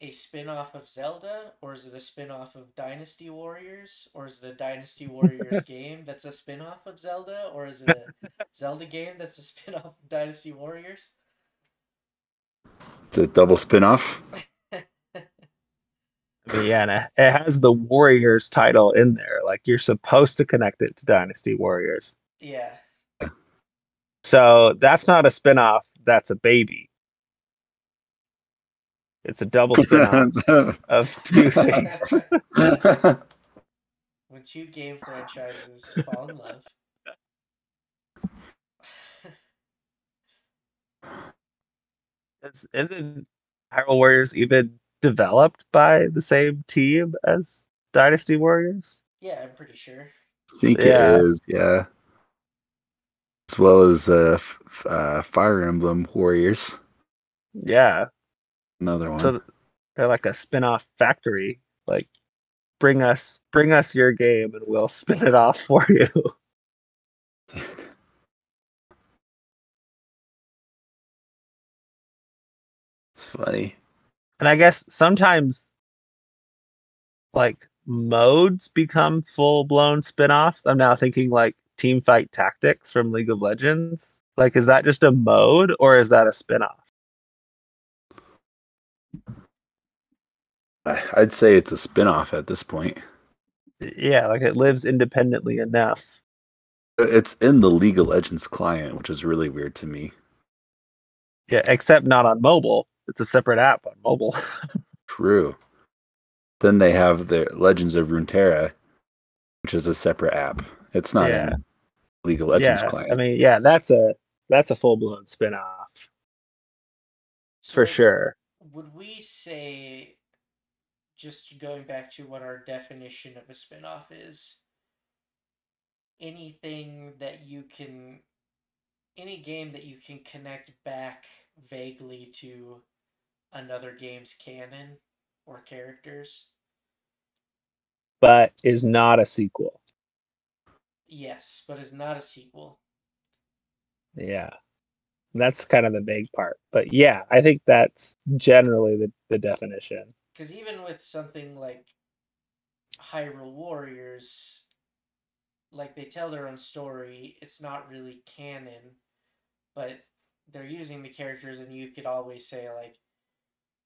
a spin-off of Zelda, or is it a spin-off of Dynasty Warriors, or is it a Dynasty Warriors game that's a spin-off of Zelda, or is it a Zelda game that's a spin-off of Dynasty Warriors? It's a double spin-off. Yeah, and it has the Warriors title in there. Like, you're supposed to connect it to Dynasty Warriors. Yeah. So that's not a spinoff. That's a baby. It's a double spinoff of two things. When two game franchises fall in love. It's, isn't Hyrule Warriors even developed by the same team as Dynasty Warriors? Yeah, I'm pretty sure. I think yeah. it is, yeah. As well as uh, f- uh, Fire Emblem Warriors. Yeah. Another one. So they're like a spin-off factory. Like, bring us, bring us your game and we'll spin it off for you. It's funny. And I guess sometimes, like, modes become full-blown spin-offs. I'm now thinking, like, Teamfight Tactics from League of Legends. Like, is that just a mode, or is that a spin-off? I'd say it's a spin-off at this point. Yeah, like, it lives independently enough. It's in the League of Legends client, which is really weird to me. Yeah, except not on mobile. it's a separate app on mobile. True. Then they have the Legends of Runeterra, which is a separate app. It's not yeah. in League of Legends yeah. client. I mean, yeah, that's a that's a full blown spin off. So for sure. Would we say, just going back to what our definition of a spin off is, anything that you can any game that you can connect back vaguely to another game's canon or characters, but is not a sequel. Yes, but is not a sequel. Yeah. That's kind of the big part. But yeah, I think that's generally the, the definition. Because even with something like Hyrule Warriors, like, they tell their own story, it's not really canon, but they're using the characters, and you could always say, like,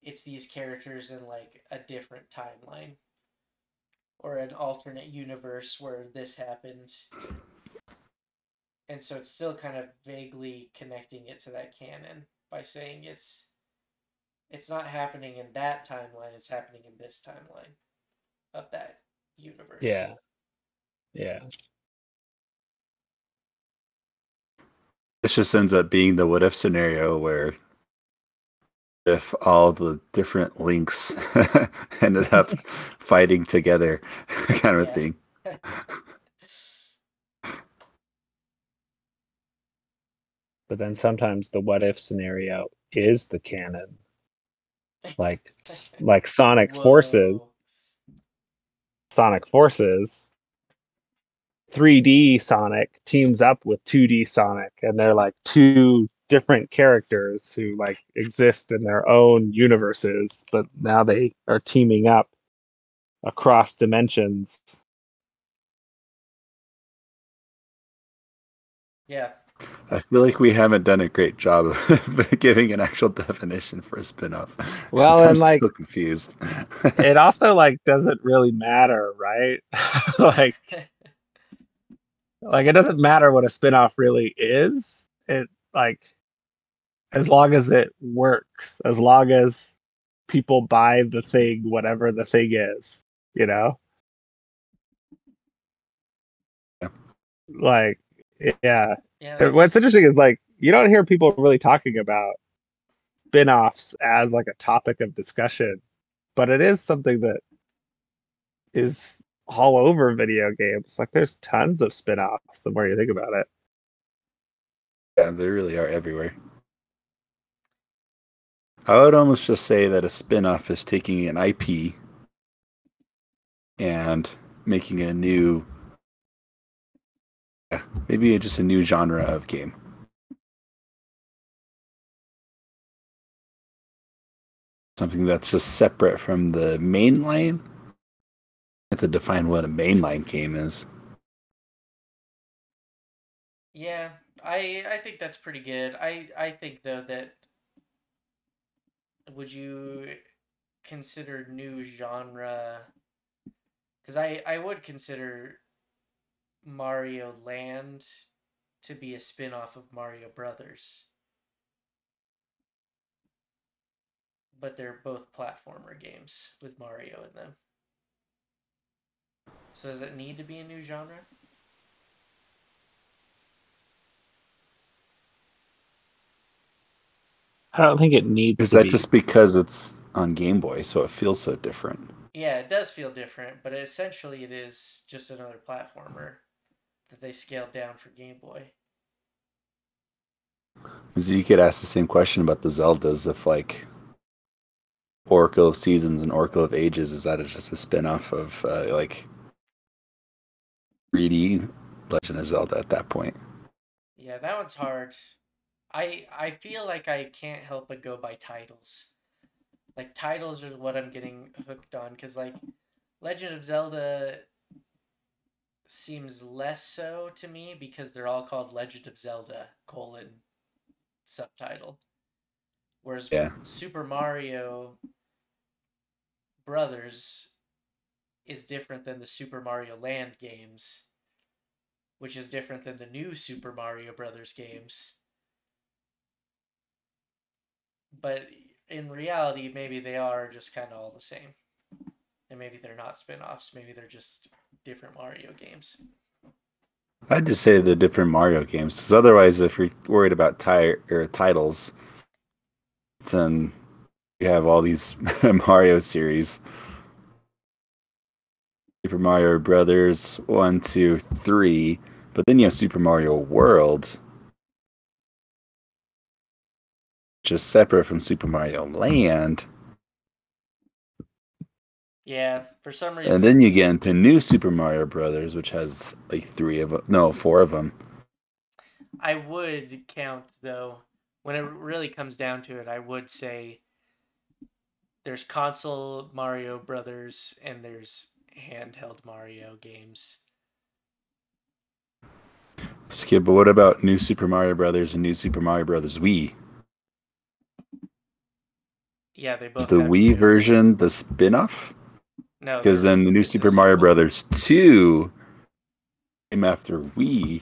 it's these characters in, like, a different timeline. Or an alternate universe where this happened. And so it's still kind of vaguely connecting it to that canon by saying it's it's not happening in that timeline, it's happening in this timeline of that universe. Yeah. Yeah. This just ends up being the what if scenario where if all the different links ended up fighting together kind of yeah. thing. But then sometimes the what if scenario is the canon, like like Sonic Whoa. Forces. Sonic Forces. three D Sonic teams up with two D Sonic, and they're like two different characters who like exist in their own universes, but now they are teaming up across dimensions. Yeah. I feel like we haven't done a great job of giving an actual definition for a spin-off. Well, I'm and like, still confused. It also like doesn't really matter, right? like, like it doesn't matter what a spin-off really is. It like as long as it works, as long as people buy the thing, whatever the thing is, you know. Yeah. Like, yeah. Yeah, what's interesting is like you don't hear people really talking about spin-offs as like a topic of discussion, but it is something that is all over video games. Like there's tons of spin-offs the more you think about it. Yeah, they really are everywhere. I would almost just say that a spin-off is taking an I P and making a new Yeah, maybe just a new genre of game. Something that's just separate from the mainline. I have to define what a mainline game is. Yeah, I I think that's pretty good. I, I think, though, that... Would you consider new genre... Because I, I would consider... Mario Land to be a spin-off of Mario Brothers. But they're both platformer games with Mario in them. So does it need to be a new genre? I don't think it needs to be. Is that just because it's on Game Boy, so it feels so different? Yeah, it does feel different, but essentially it is just another platformer that they scaled down for Game Boy. So you could ask the same question about the Zeldas, if like Oracle of Seasons and Oracle of Ages, is that just a spin-off of uh, like three D Legend of Zelda at that point? Yeah, that one's hard. I I feel like I can't help but go by titles. Like, titles are what I'm getting hooked on, because like Legend of Zelda seems less so to me because they're all called Legend of Zelda colon subtitle. Whereas yeah. Super Mario Brothers is different than the Super Mario Land games, which is different than the new Super Mario Brothers games. But in reality, maybe they are just kind of all the same. And maybe they're not spin-offs. Maybe they're just different Mario games. I'd just say the different Mario games. Because otherwise, if you're worried about tire or titles, then you have all these Mario series. Super Mario Brothers, one, two, three. But then you have Super Mario World. Just separate from Super Mario Land. Yeah, for some reason. And then you get into new Super Mario Brothers, which has like three of them. No, four of them. I would count, though, when it really comes down to it, I would say there's console Mario Brothers and there's handheld Mario games. Skip, but what about new Super Mario Brothers and new Super Mario Brothers Wii? Yeah, they both. Is the Wii good. version the spin-off? No. Because then the new Super Mario Brothers two came after Wii.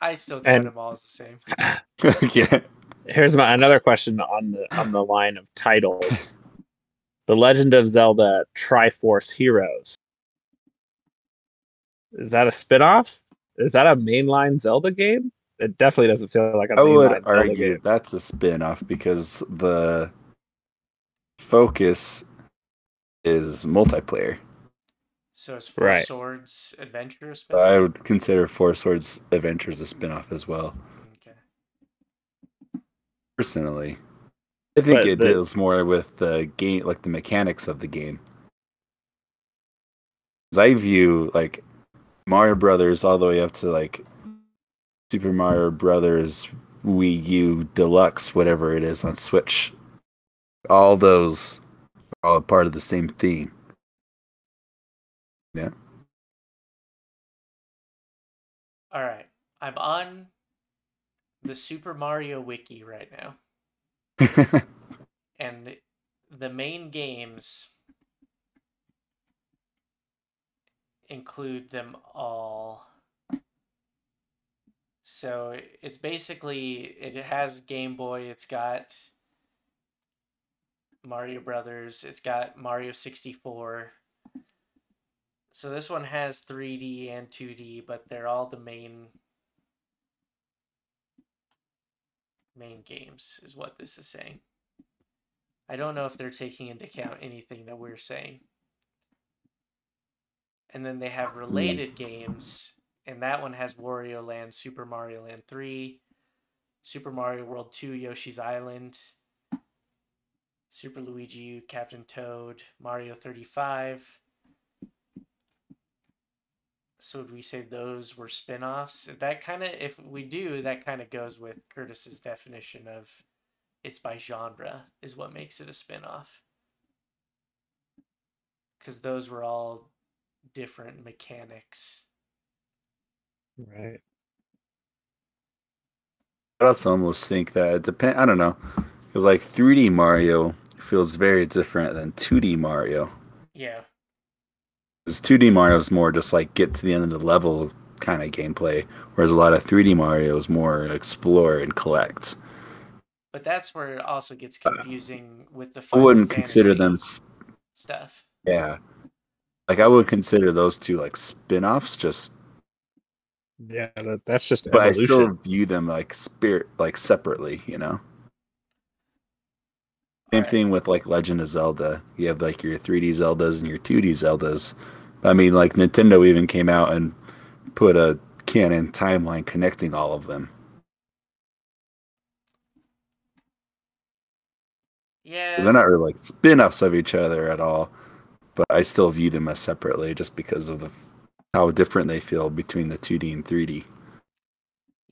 I still count them all as the same. Yeah. Here's my another question on the on the line of titles. The Legend of Zelda Triforce Heroes. Is that a spin-off? Is that a mainline Zelda game? It definitely doesn't feel like a mainline Zelda game. I would argue that's a spin-off because the focus is multiplayer. So is Four right. Swords Adventure a spin-off? I would consider Four Swords Adventures a spin-off as well. Okay. Personally, I think but it the, deals more with the game, like the mechanics of the game. Because I view like Mario Brothers all the way up to like Super Mario Brothers Wii U Deluxe, whatever it is on Switch. All those are all part of the same theme. Yeah. All right, I'm on the Super Mario Wiki right now. And the main games include them all. So it's basically, it has Game Boy, it's got Mario Brothers, it's got Mario sixty-four. So this one has three D and two D, but they're all the main main games is what this is saying. I don't know if they're taking into account anything that we're saying. And then they have related games, and that one has Wario Land, Super Mario Land three, Super Mario World two, Yoshi's Island, Super Luigi, Captain Toad, Mario thirty-five. So would we say those were spin-offs? That kind of, if we do, that kind of goes with Curtis's definition of it's by genre is what makes it a spin-off. Because those were all different mechanics. Right. I also almost think that it depends, I don't know. Because like three D Mario feels very different than two D Mario. Yeah. Because two D Mario is more just like get to the end of the level kind of gameplay, whereas a lot of three D Mario is more explore and collect. But that's where it also gets confusing uh, with the Final I wouldn't Fantasy consider them stuff. Yeah, like I would consider those two like spin-offs. Just yeah, that, that's just. But evolution. I still view them like spirit, like separately. You know. Same right. thing with like Legend of Zelda. You have like your three D Zeldas and your two D Zeldas. I mean, like Nintendo even came out and put a canon timeline connecting all of them. Yeah, they're not really like spin-offs of each other at all, but I still view them as separately just because of the how different they feel between the two D and three D.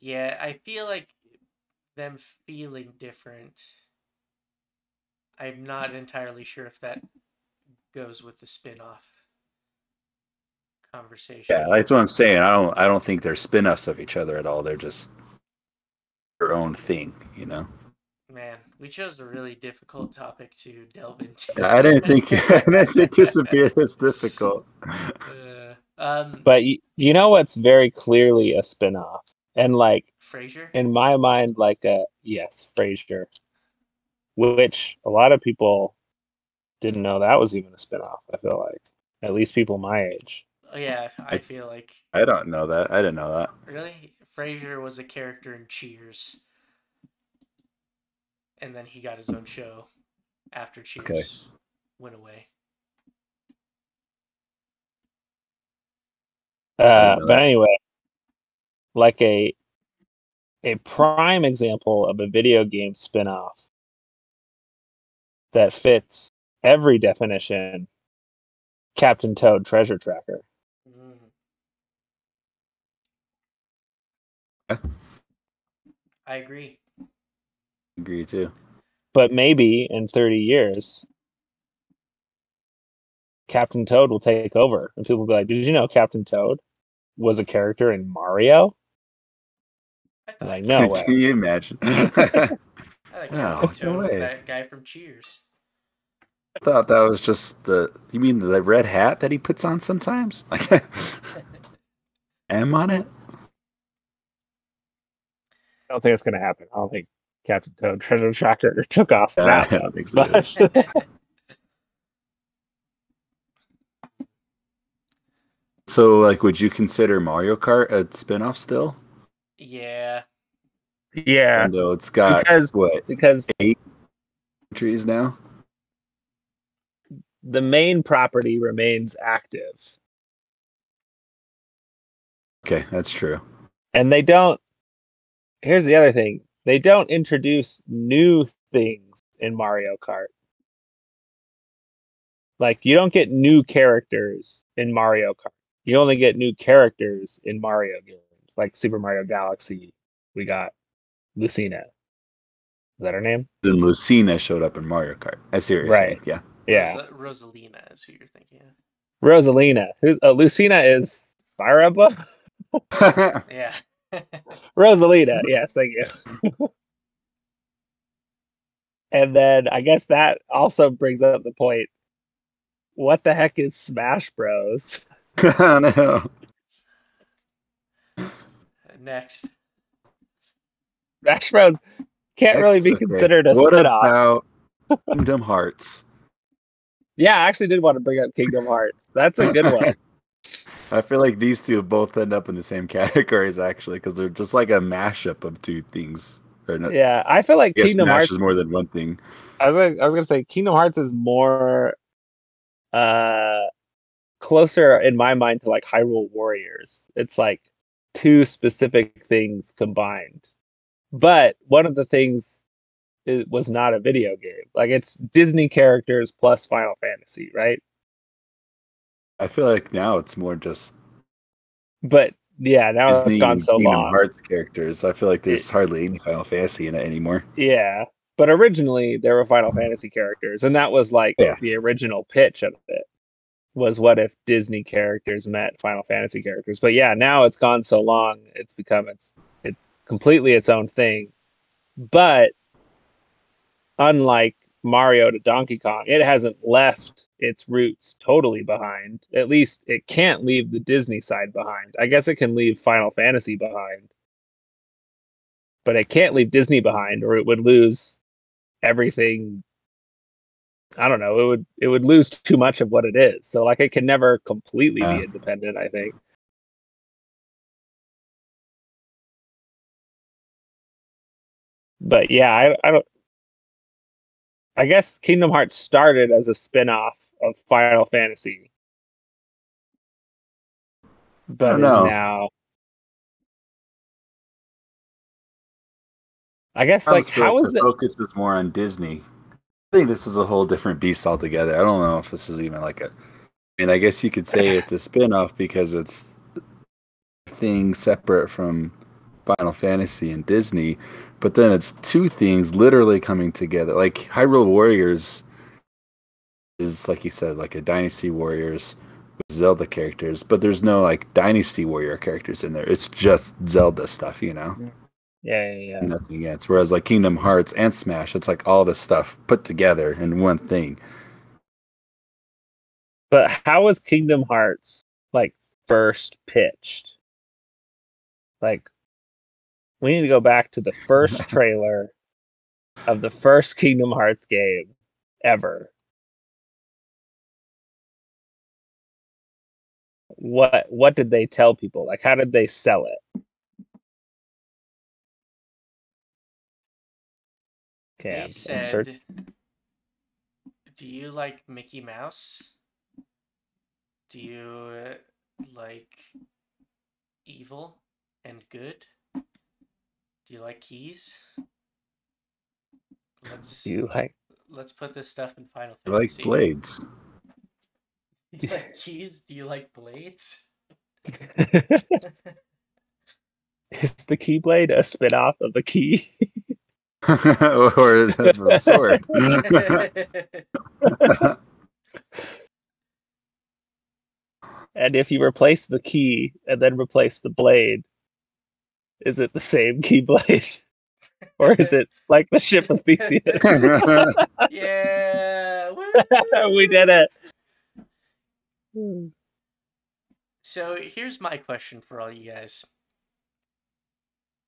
Yeah, I feel like them feeling different. I'm not entirely sure if that goes with the spin-off conversation. Yeah, that's what I'm saying. I don't I don't think they're spin-offs of each other at all. They're just their own thing, you know? Man, we chose a really difficult topic to delve into. I didn't think I didn't think this would be this difficult. Uh, Um, but you, you know what's very clearly a spinoff, and like Frasier, in my mind, like a yes, Frasier, which a lot of people didn't know that was even a spinoff. I feel like, at least people my age. Yeah, I, I feel like I don't know that. I didn't know that. Really, Frasier was a character in Cheers, and then he got his own show after Cheers okay. went away. Uh, but anyway, like a a prime example of a video game spinoff that fits every definition, Captain Toad Treasure Tracker. Mm. I agree. Agree too. But maybe in thirty years, Captain Toad will take over, and people will be like, "Did you know Captain Toad was a character in Mario?" I'm like, no way. Can you imagine? I like Captain no, Toad no was that guy from Cheers. I thought that was just the. You mean the red hat that he puts on sometimes? Like, M on it? I don't think it's going to happen. I don't think Captain Toad Treasure Tracker took off that. I don't think so. So, like, would you consider Mario Kart a spinoff still? Yeah. Yeah. Though it's got, because, what, because eight countries now? The main property remains active. Okay, that's true. And they don't... Here's the other thing. They don't introduce new things in Mario Kart. Like, you don't get new characters in Mario Kart. You only get new characters in Mario games. Like Super Mario Galaxy, we got Lucina. Is that her name? Then Lucina showed up in Mario Kart. I see what you're saying. Yeah. Yeah. Ros- Rosalina is who you're thinking of. Rosalina. Who's, uh, Lucina is Fire Emblem? Yeah. Rosalina. Yes, thank you. And then I guess that also brings up the point, what the heck is Smash Bros? I know. Next, Smash Bros can't Next really be considered a what spin-off. About Kingdom Hearts? Yeah, I actually did want to bring up Kingdom Hearts. That's a good one. I feel like these two both end up in the same categories, actually, because they're just like a mashup of two things. Or not, yeah, I feel like I Kingdom Smash Hearts is more than one thing. I was like, I was gonna say Kingdom Hearts is more. Uh, closer in my mind to like Hyrule Warriors. It's like two specific things combined. But one of the things it was not a video game. Like it's Disney characters plus Final Fantasy, right? I feel like now it's more just But yeah, now Disney it's gone so Kingdom long. Hearts characters. I feel like there's it, hardly any Final Fantasy in it anymore. Yeah. But originally there were Final Fantasy characters, and that was like yeah. the original pitch of it. Was what if Disney characters met Final Fantasy characters? But yeah, now it's gone so long, it's become it's it's completely its own thing. But unlike Mario to Donkey Kong, it hasn't left its roots totally behind. At least it can't leave the Disney side behind. I guess it can leave Final Fantasy behind, but it can't leave Disney behind, or it would lose everything. I don't know. It would it would lose too much of what it is. So like it can never completely uh, be independent, I think. But yeah, I, I don't. I guess Kingdom Hearts started as a spinoff of Final Fantasy, but is know. now. I guess Sounds like how is it? Focus is more on Disney. I think this is a whole different beast altogether. I don't know if this is even like a... And I guess you could say it's a spin-off because it's a thing separate from Final Fantasy and Disney, but then it's two things literally coming together. Like Hyrule Warriors is, like you said, like a Dynasty Warriors with Zelda characters, but there's no like Dynasty Warrior characters in there. It's just Zelda stuff, you know? Yeah. Yeah, yeah, yeah. Nothing else. Whereas like Kingdom Hearts and Smash, it's like all this stuff put together in one thing. But how was Kingdom Hearts like first pitched. Like, we need to go back to the first trailer of the first Kingdom Hearts game ever. What what did they tell people? Like, how did they sell it? Okay, they I'm, said, I'm certain. Do you like Mickey Mouse? Do you like evil and good? Do you like keys? Let's, do you like... let's put this stuff in Final Fantasy. I like blades. Do you like keys? Do you like blades? Is the Keyblade a spinoff of the key? Or the sword? And if you replace the key and then replace the blade, is it the same Keyblade? Or is it like the ship of Theseus? Yeah! We did it! So here's my question for all you guys.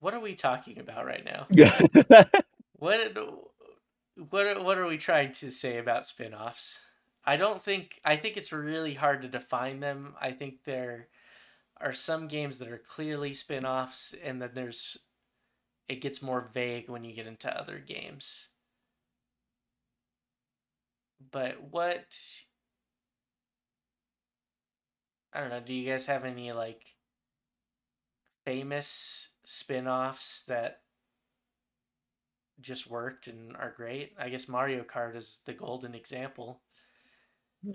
What are we talking about right now? what what what are we trying to say about spin-offs? I don't think I think it's really hard to define them. I think there are some games that are clearly spin-offs, and then there's it gets more vague when you get into other games. But what I don't know, do you guys have any, like, famous spin-offs that just worked and are great? I guess Mario Kart is the golden example.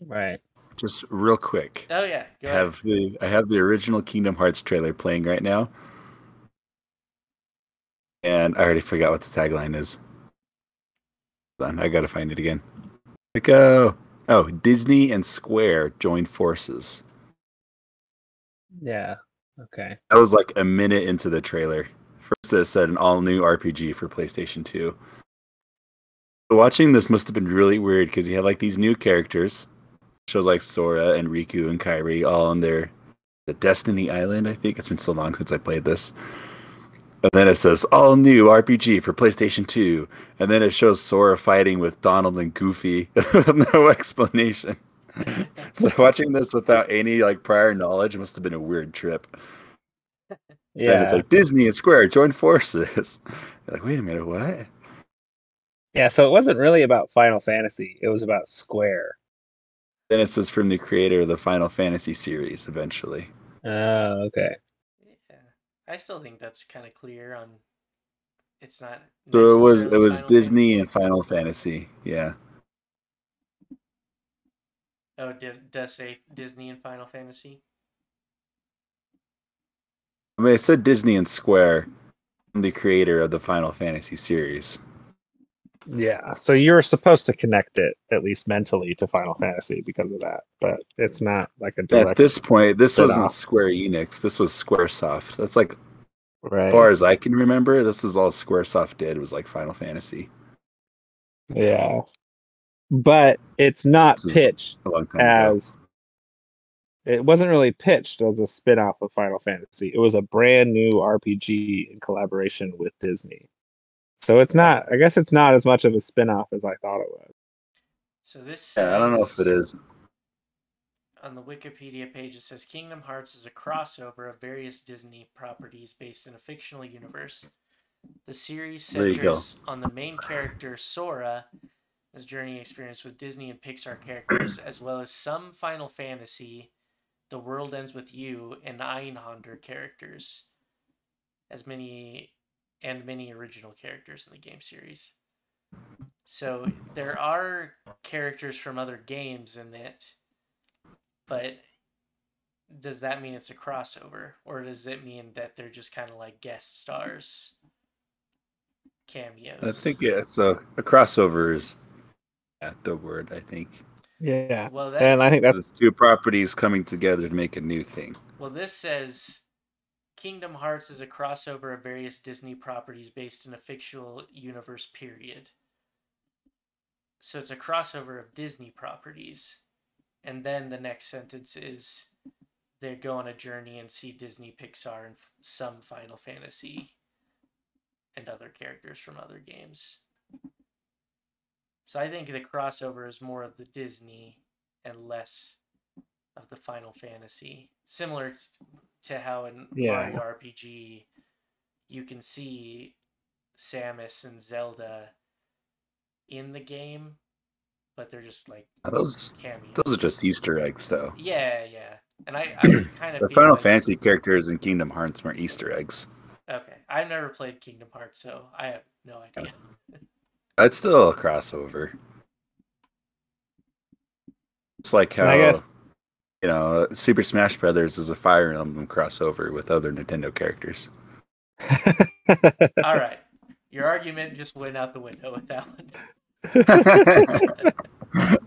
Right. Just real quick. Oh, yeah. Go ahead. I have the, I have the original Kingdom Hearts trailer playing right now. And I already forgot what the tagline is. Hold on, I gotta find it again. Here we go. Oh, Disney and Square join forces. Yeah. Okay. That was like a minute into the trailer. First, it said an all-new R P G for PlayStation two. Watching this must have been really weird because you had like these new characters, shows like Sora and Riku and Kairi, all on their the Destiny Island. I think it's been so long since I played this. And then it says all-new R P G for PlayStation two, and then it shows Sora fighting with Donald and Goofy with no explanation. So watching this without any like prior knowledge must have been a weird trip. Yeah, and it's like Disney and Square join forces. You're like, wait a minute, what? Yeah, so it wasn't really about Final Fantasy; it was about Square. Then it says from the creator of the Final Fantasy series. Eventually. Oh, uh, okay. Yeah, I still think that's kind of clear. On it's not. So it was. It was Final Disney Fantasy. And Final Fantasy. Yeah. Oh, it does say Disney and Final Fantasy? I mean, it said Disney and Square, the creator of the Final Fantasy series. Yeah, so you're supposed to connect it, at least mentally, to Final Fantasy because of that. But it's not like a direct... At this point, this wasn't off. Square Enix. This was Squaresoft. That's like, right. As far as I can remember, this is all Squaresoft did was like Final Fantasy. Yeah. But it's not pitched as... It wasn't really pitched as a spin-off of Final Fantasy. It was a brand new R P G in collaboration with Disney. So it's not... I guess it's not as much of a spin-off as I thought it was. So this says, yeah, I don't know if it is. On the Wikipedia page, it says, Kingdom Hearts is a crossover of various Disney properties based in a fictional universe. The series centers on the main character, Sora... his journey experience with Disney and Pixar characters, as well as some Final Fantasy, The World Ends With You, and Einhander characters, as many and many original characters in the game series. So there are characters from other games in it, but does that mean it's a crossover, or does it mean that they're just kind of like guest stars, cameos? I think yeah, so a crossover is. At the word, I think. Yeah. Well, that, and I think that's two properties coming together to make a new thing. Well, this says Kingdom Hearts is a crossover of various Disney properties based in a fictional universe period. So it's a crossover of Disney properties. And then the next sentence is they go on a journey and see Disney, Pixar, and f- some Final Fantasy and other characters from other games. So I think the crossover is more of the Disney and less of the Final Fantasy. Similar to how in yeah. Mario R P G, you can see Samus and Zelda in the game, but they're just like those cameos. Those are just Easter eggs, though. Yeah, yeah. And I, I kind of the Final like, Fantasy characters in Kingdom Hearts were Easter eggs. Okay, I've never played Kingdom Hearts, so I have no idea. It's still a crossover. It's like how, I guess, you know, Super Smash Brothers is a Fire Emblem crossover with other Nintendo characters. All right, your argument just went out the window with that one.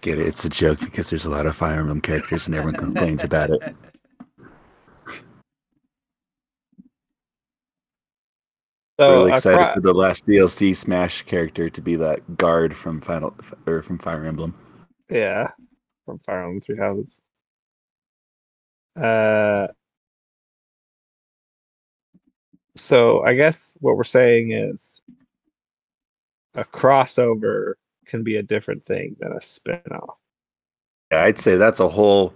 Get it? It's a joke because there's a lot of Fire Emblem characters and everyone complains about it. So really excited cro- for the last D L C Smash character to be that guard from Final or from Fire Emblem. Yeah, from Fire Emblem Three Houses. Uh, so I guess what we're saying is a crossover can be a different thing than a spinoff. Yeah, I'd say that's a whole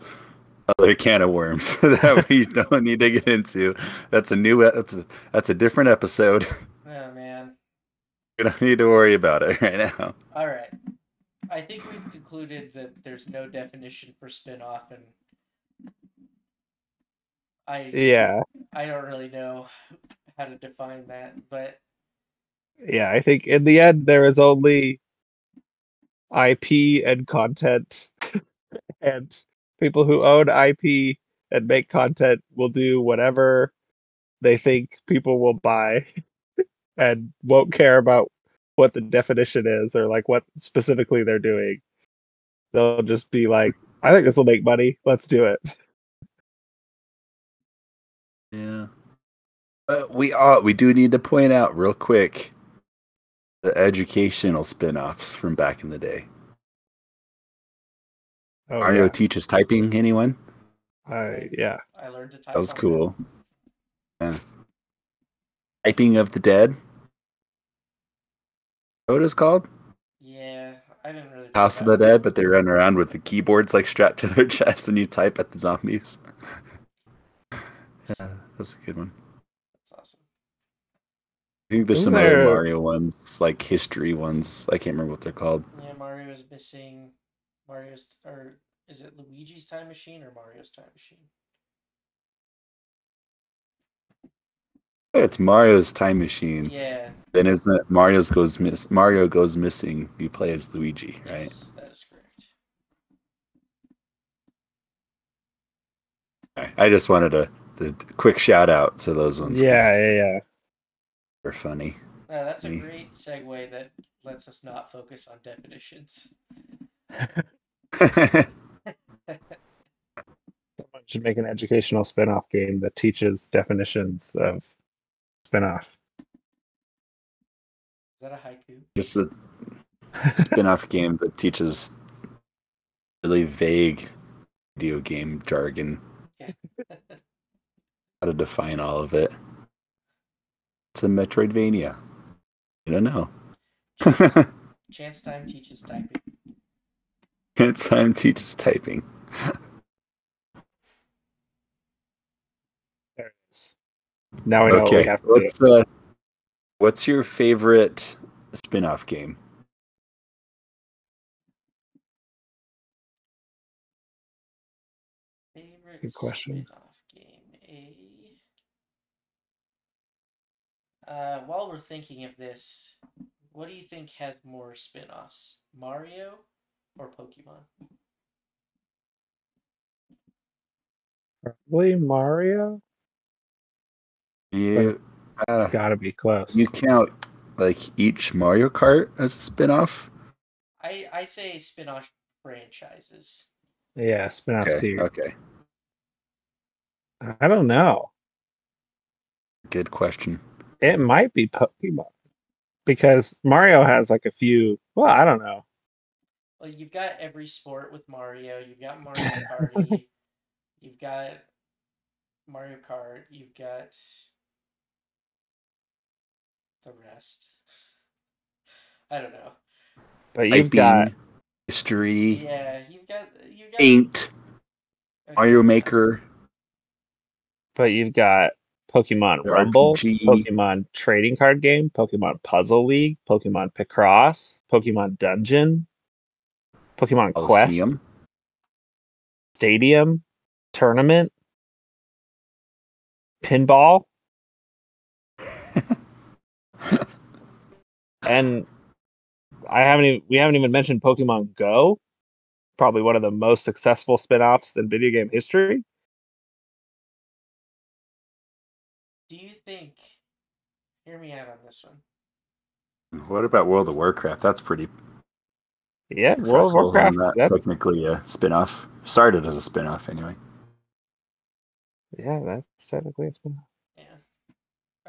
other can of worms that we don't need to get into. That's a new. That's a, that's a different episode. Oh man, we don't need to worry about it right now. All right, I think we've concluded that there's no definition for spinoff, and I yeah, I don't really know how to define that, but yeah, I think in the end there is only I P and content, and people who own I P and make content will do whatever they think people will buy and won't care about what the definition is or like what specifically they're doing. They'll just be like, I think this will make money. Let's do it. Yeah. But we ought, we do need to point out real quick the educational spin-offs from back in the day. Oh, Mario yeah. teaches typing, anyone? I yeah. I learned to type. That was cool. Yeah. Typing of the Dead. What is it called? Yeah, I didn't really. House of the Dead, but they run around with the keyboards like strapped to their chest, and you type at the zombies. Yeah, that's a good one. That's awesome. I think there's Isn't some there... other Mario ones, like history ones. I can't remember what they're called. Yeah, Mario is missing. Mario's, or is it Luigi's Time Machine or Mario's Time Machine? It's Mario's Time Machine. Yeah. Then isn't it Mario's goes miss? Mario goes missing. You play as Luigi, right? Yes, that is correct. I just wanted a, a quick shout out to those ones. Yeah, yeah, yeah. They're funny. No, that's a great segue that lets us not focus on definitions. Someone should make an educational spin-off game that teaches definitions of spin-off. Is that a haiku? Just a spin-off game that teaches really vague video game jargon. Yeah. How to define all of it. It's a Metroidvania. I don't know. Chance, Chance Time teaches typing. It's time teaches typing. There it is. Now I know okay. what we have to what's, do. Uh, what's your favorite spin-off game? Favorite Good question. spin-off game. A... Uh, while we're thinking of this, what do you think has more spin-offs? Mario? Or Pokemon? Probably Mario? Yeah. Uh, it's gotta be close. You count, like, each Mario Kart as a spin-off? I, I say spin-off franchises. Yeah, spin-off okay, series. Okay. I don't know. Good question. It might be Pokemon. Because Mario has, like, a few... Well, I don't know. Well, you've got every sport with Mario. You've got Mario Party. You've got Mario Kart. You've got the rest. I don't know. But you've got history. Yeah, you've got you've got Inked. Okay. Mario Maker. But you've got Pokemon Rumble, R P G. Pokemon Trading Card Game, Pokemon Puzzle League, Pokemon Picross, Pokemon Dungeon, Pokemon Coliseum. Quest, Stadium, Tournament, Pinball, and I haven't even, we haven't even mentioned Pokemon Go, probably one of the most successful spin-offs in video game history. Do you think... Hear me out on this one. What about World of Warcraft? That's pretty... Yeah, World of Warcraft. That's technically a spin-off. Started as a spin-off, anyway. Yeah, that's technically a spin-off. Yeah.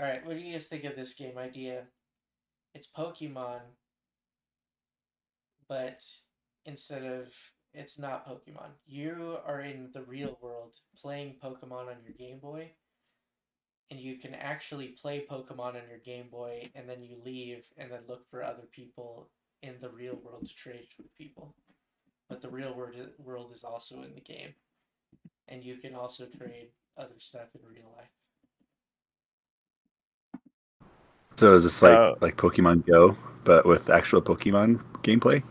Alright, what do you guys think of this game idea? It's Pokemon, but instead of... It's not Pokemon. You are in the real world, playing Pokemon on your Game Boy, and you can actually play Pokemon on your Game Boy, and then you leave and then look for other people in the real world to trade with people. But the real world is also in the game, and you can also trade other stuff in real life. So is this like oh. like Pokemon Go, but with actual Pokemon gameplay?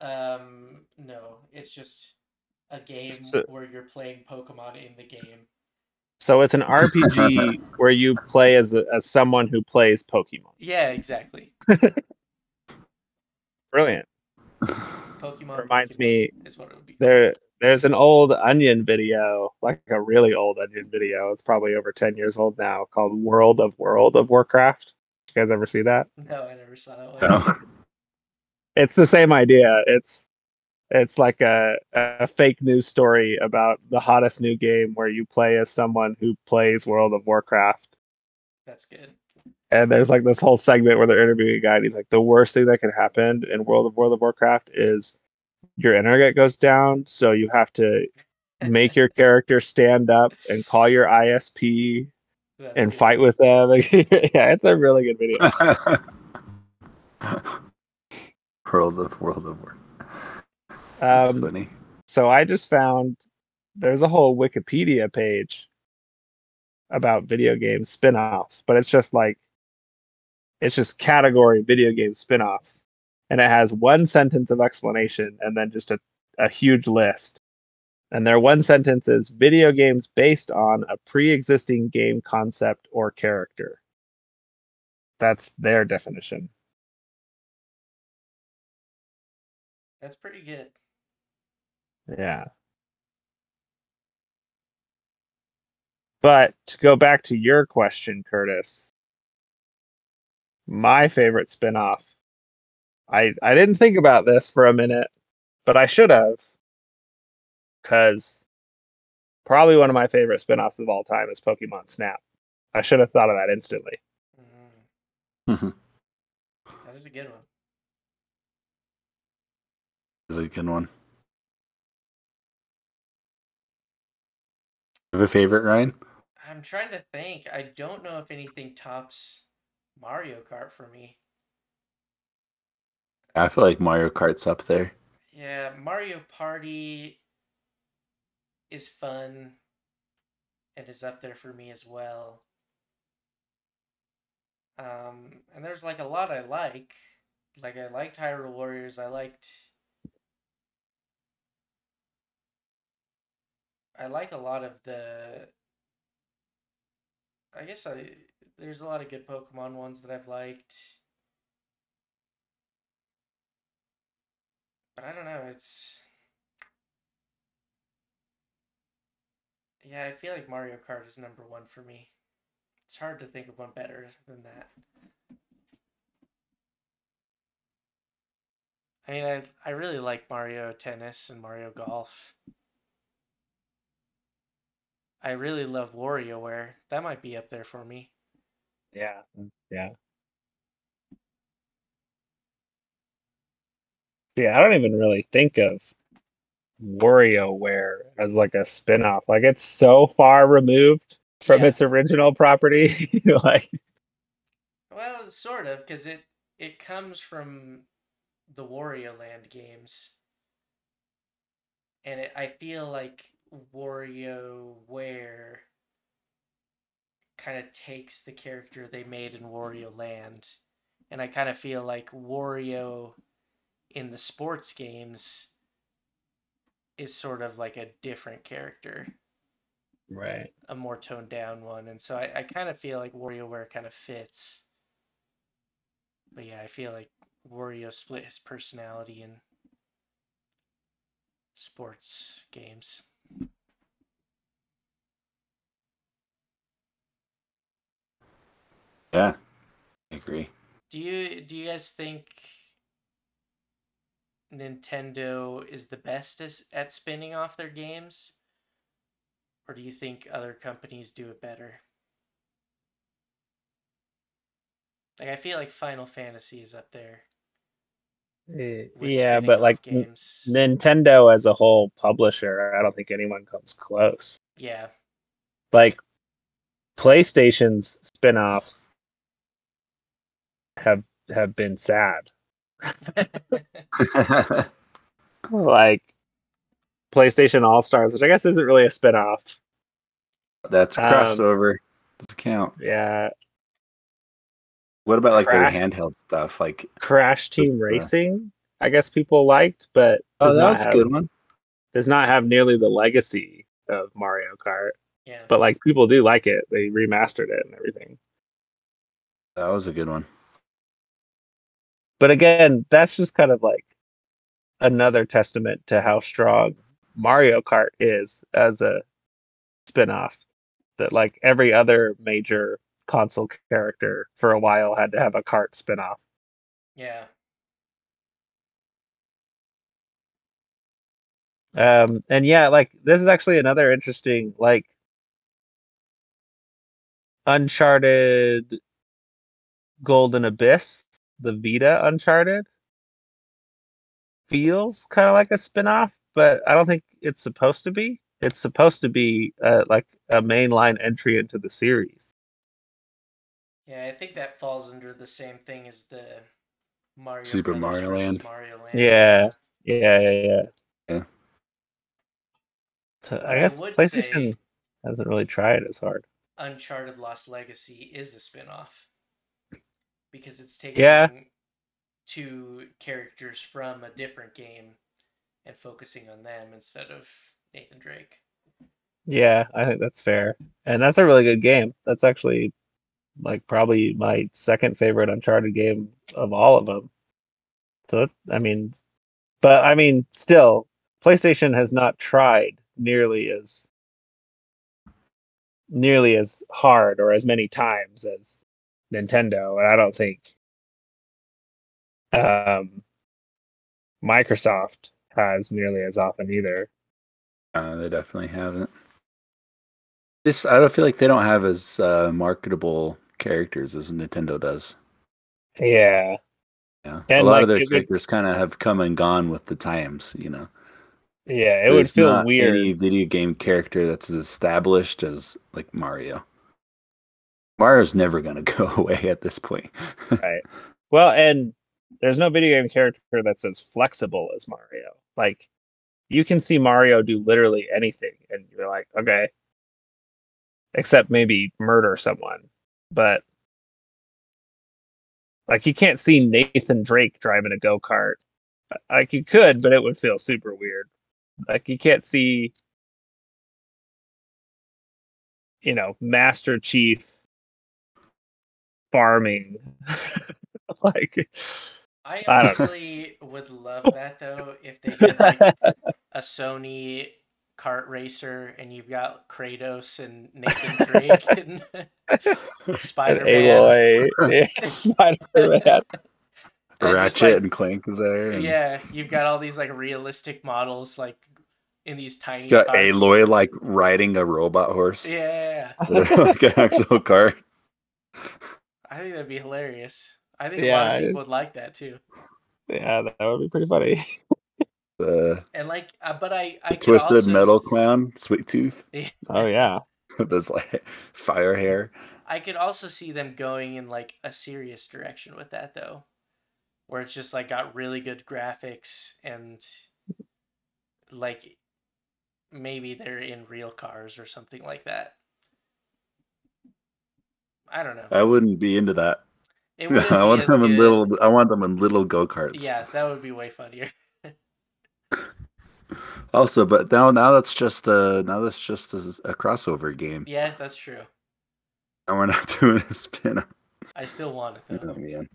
Um, no, it's just a game where you're playing Pokemon in the game. So it's an R P G where you play as a, as someone who plays Pokemon. Yeah, exactly. Brilliant. Pokemon reminds Pokemon me is what it would be. There, there's an old Onion video, like a really old Onion video. It's probably over ten years old now, called "World of World of Warcraft." You guys ever see that? No, I never saw that one. No. It's the same idea. It's It's like a, a fake news story about the hottest new game where you play as someone who plays World of Warcraft. That's good. And there's like this whole segment where they're interviewing a guy, and he's like, the worst thing that can happen in World of World of Warcraft is your internet goes down, so you have to make your character stand up and call your I S P That's and good. Fight with them. Yeah, it's a really good video. World of World of Warcraft. Um, funny. So I just found there's a whole Wikipedia page about video game spin-offs, but it's just like it's just category video game spin-offs, and it has one sentence of explanation and then just a, a huge list. And their one sentence is video games based on a pre-existing game concept or character. That's their definition. That's pretty good. Yeah. But to go back to your question, Curtis, my favorite spinoff, I, I didn't think about this for a minute, but I should have, because probably one of my favorite spinoffs of all time is Pokemon Snap. I should have thought of that instantly. Mm. That is a good one. Is a good one. You have a favorite, Ryan? I'm trying to think. I don't know if anything tops Mario Kart for me. I feel like Mario Kart's up there. Yeah, Mario Party is fun and is up there for me as well. Um, and there's like a lot I like. Like I liked Hyrule Warriors. I liked... I like a lot of the, I guess I, there's a lot of good Pokemon ones that I've liked, but I don't know, it's, yeah, I feel like Mario Kart is number one for me. It's hard to think of one better than that. I mean, I, I really like Mario Tennis and Mario Golf. I really love WarioWare. That might be up there for me. Yeah, yeah. actually, I don't even really think of WarioWare as like a spin-off. Like, it's so far removed from yeah. its original property. Like, well, sort of, because it it comes from the Wario Land games, and it, I feel like WarioWare kind of takes the character they made in Wario Land, and I kind of feel like Wario in the sports games is sort of like a different character. Right. A more toned down one. And so I, I kind of feel like WarioWare kind of fits. But yeah, I feel like Wario split his personality in sports games. Yeah, I agree. Do you do you guys think Nintendo is the best at spinning off their games? Or do you think other companies do it better? Like, I feel like Final Fantasy is up there. Yeah, but like games. Nintendo as a whole publisher, I don't think anyone comes close. Yeah. Like, PlayStation's spin-offs have have been sad. Like PlayStation All-Stars, which I guess isn't really a spin-off. That's a crossover. Um, Doesn't count. Yeah. What about like Crash, their handheld stuff? Like Crash Team just, uh, Racing, I guess people liked, but oh, that was have, a good one. Does not have nearly the legacy of Mario Kart. Yeah. But like people do like it. They remastered it and everything. That was a good one. But again, that's just kind of like another testament to how strong Mario Kart is as a spin-off. That like every other major console character for a while had to have a kart spin-off. Yeah. Um, and yeah, like this is actually another interesting, like Uncharted Golden Abyss, the Vita Uncharted feels kind of like a spin-off, but I don't think it's supposed to be. It's supposed to be uh, like a mainline entry into the series. Yeah, I think that falls under the same thing as the Mario Super Mario Land. Mario Land. Yeah, yeah, yeah, yeah. yeah. So I, I guess PlayStation hasn't really tried as hard. Uncharted Lost Legacy is a spin-off. Because it's taking yeah. two characters from a different game and focusing on them instead of Nathan Drake. Yeah, I think that's fair. And that's a really good game. That's actually like probably my second favorite Uncharted game of all of them. So, I mean, but I mean, still, PlayStation has not tried nearly as nearly as hard or as many times as Nintendo, and I don't think um, Microsoft has nearly as often either. Uh, they definitely haven't. Just I don't feel like they don't have as uh, marketable characters as Nintendo does. Yeah, yeah. And a lot like, of their characters kind of have come and gone with the times, you know. Yeah, it There's would feel not weird. Any video game character that's as established as like Mario. Mario's never going to go away at this point. Right. Well, and there's no video game character that's as flexible as Mario. Like, you can see Mario do literally anything, and you're like, okay. Except maybe murder someone. But, like, you can't see Nathan Drake driving a go-kart. Like, you could, but it would feel super weird. Like, you can't see, you know, Master Chief farming. Like, I honestly I would love that though, if they did like a Sony kart racer and you've got Kratos and Nathan Drake and Spider-Man. Yeah, Spider-Man. Ratchet and, like, and Clank is there. And... yeah, you've got all these like realistic models like in these tiny you've got cars. Aloy like riding a robot horse. Yeah. Like an actual car. I think that'd be hilarious. I think yeah, a lot of people would like that too. Yeah, that would be pretty funny. Uh, and like, uh, but I, I twisted also... metal clown, sweet tooth. Oh yeah, those like fire hair. I could also see them going in like a serious direction with that though, where it's just like got really good graphics and like maybe they're in real cars or something like that. I don't know. I wouldn't be into that. It no, I want them good. in little. I want them in little go-karts. Yeah, that would be way funnier. Also, but now now that's just a now that's just a, a crossover game. Yeah, that's true. And we're not doing a spin-off. I still want it though. Oh, man,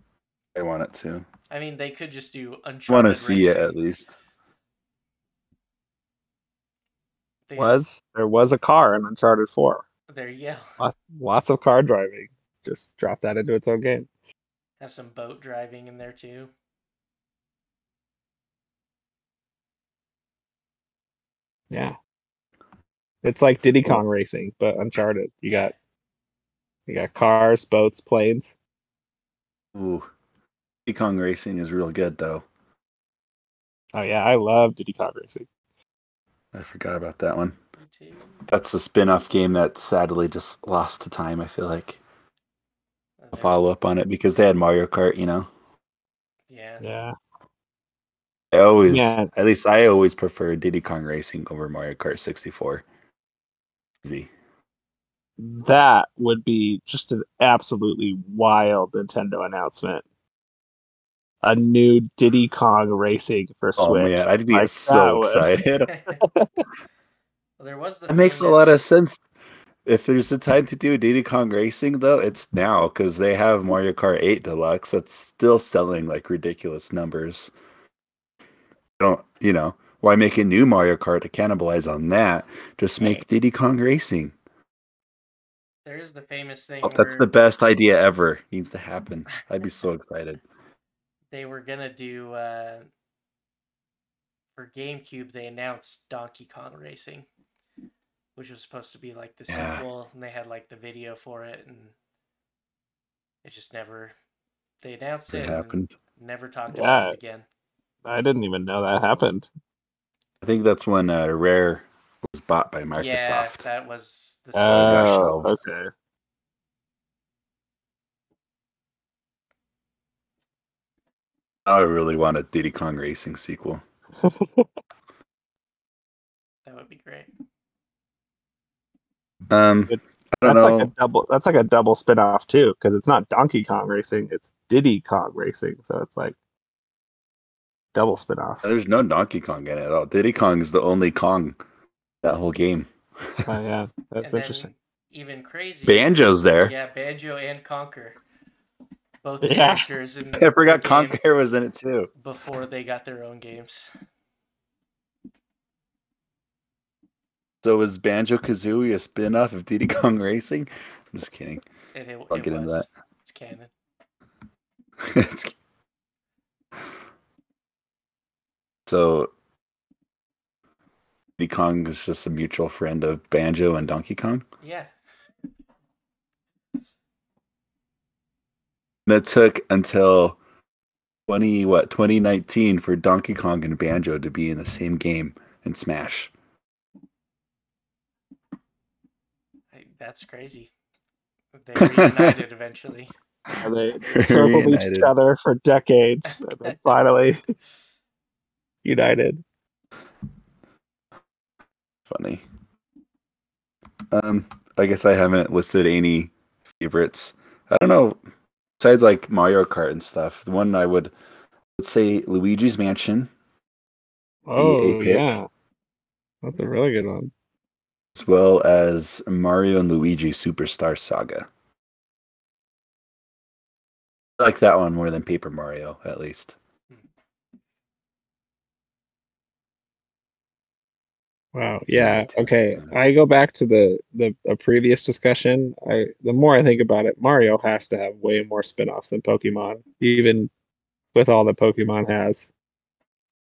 I want it too. I mean, they could just do. I want to see it at least. They was have... there was a car in Uncharted four? There you go. Lots, lots of car driving. Just drop that into its own game. Have some boat driving in there too. Yeah, it's like Diddy Kong Racing, but Uncharted. You got, you got cars, boats, planes. Ooh, Diddy Kong Racing is real good though. Oh yeah, I love Diddy Kong Racing. I forgot about that one. Me too. That's the spin-off game that sadly just lost to time. I feel like oh, I'll follow up on it because they had Mario Kart, you know. Yeah. Yeah. I always, yeah. at least I always prefer Diddy Kong Racing over Mario Kart sixty-four. Easy. That would be just an absolutely wild Nintendo announcement. A new Diddy Kong Racing for Switch. Oh man, I'd be like, so excited. Well, there was the. It makes a lot of sense. If there's a time to do Diddy Kong Racing, though, it's now because they have Mario Kart eight Deluxe that's still selling like ridiculous numbers. Don't you know why make a new Mario Kart to cannibalize on that? Just make right. Diddy Kong Racing. There is the famous thing. Oh, that's where... the best idea ever. Needs to happen. I'd be so excited. They were gonna do uh, for GameCube. They announced Donkey Kong Racing, which was supposed to be like the yeah. sequel, and they had like the video for it, and it just never. They announced it. it happened. And never talked yeah. about it again. I didn't even know that happened. I think that's when uh, Rare was bought by Microsoft. Yeah, that was the same. Oh, okay. I really want a Diddy Kong Racing sequel. That would be great. Um, it, I don't that's know. Like a double, that's like a double spinoff too, because it's not Donkey Kong Racing, it's Diddy Kong Racing. So it's like. Double spin-off. There's no Donkey Kong in it at all. Diddy Kong is the only Kong that whole game. Oh, yeah. That's interesting. Even crazy. Banjo's there. Yeah, Banjo and Conker. Both yeah. characters. In I forgot Conker was in it too. Before they got their own games. So is Banjo-Kazooie a spin-off of Diddy Kong Racing? I'm just kidding. It, it, I'll it get was. into that. It's canon. It's canon. So, Diddy Kong is just a mutual friend of Banjo and Donkey Kong? Yeah. And it took until twenty what twenty nineteen for Donkey Kong and Banjo to be in the same game in Smash. Hey, that's crazy. They reunited eventually. And they they circled each other for decades, and then finally... united. Funny. Um, I guess I haven't listed any favorites. I don't know. Besides like Mario Kart and stuff, the one I would let's say Luigi's Mansion. Oh yeah, that's a really good one. As well as Mario and Luigi Superstar Saga. I like that one more than Paper Mario, at least. Wow. Yeah. Okay. I go back to the, the a previous discussion. I the more I think about it, Mario has to have way more spinoffs than Pokemon, even with all that Pokemon has.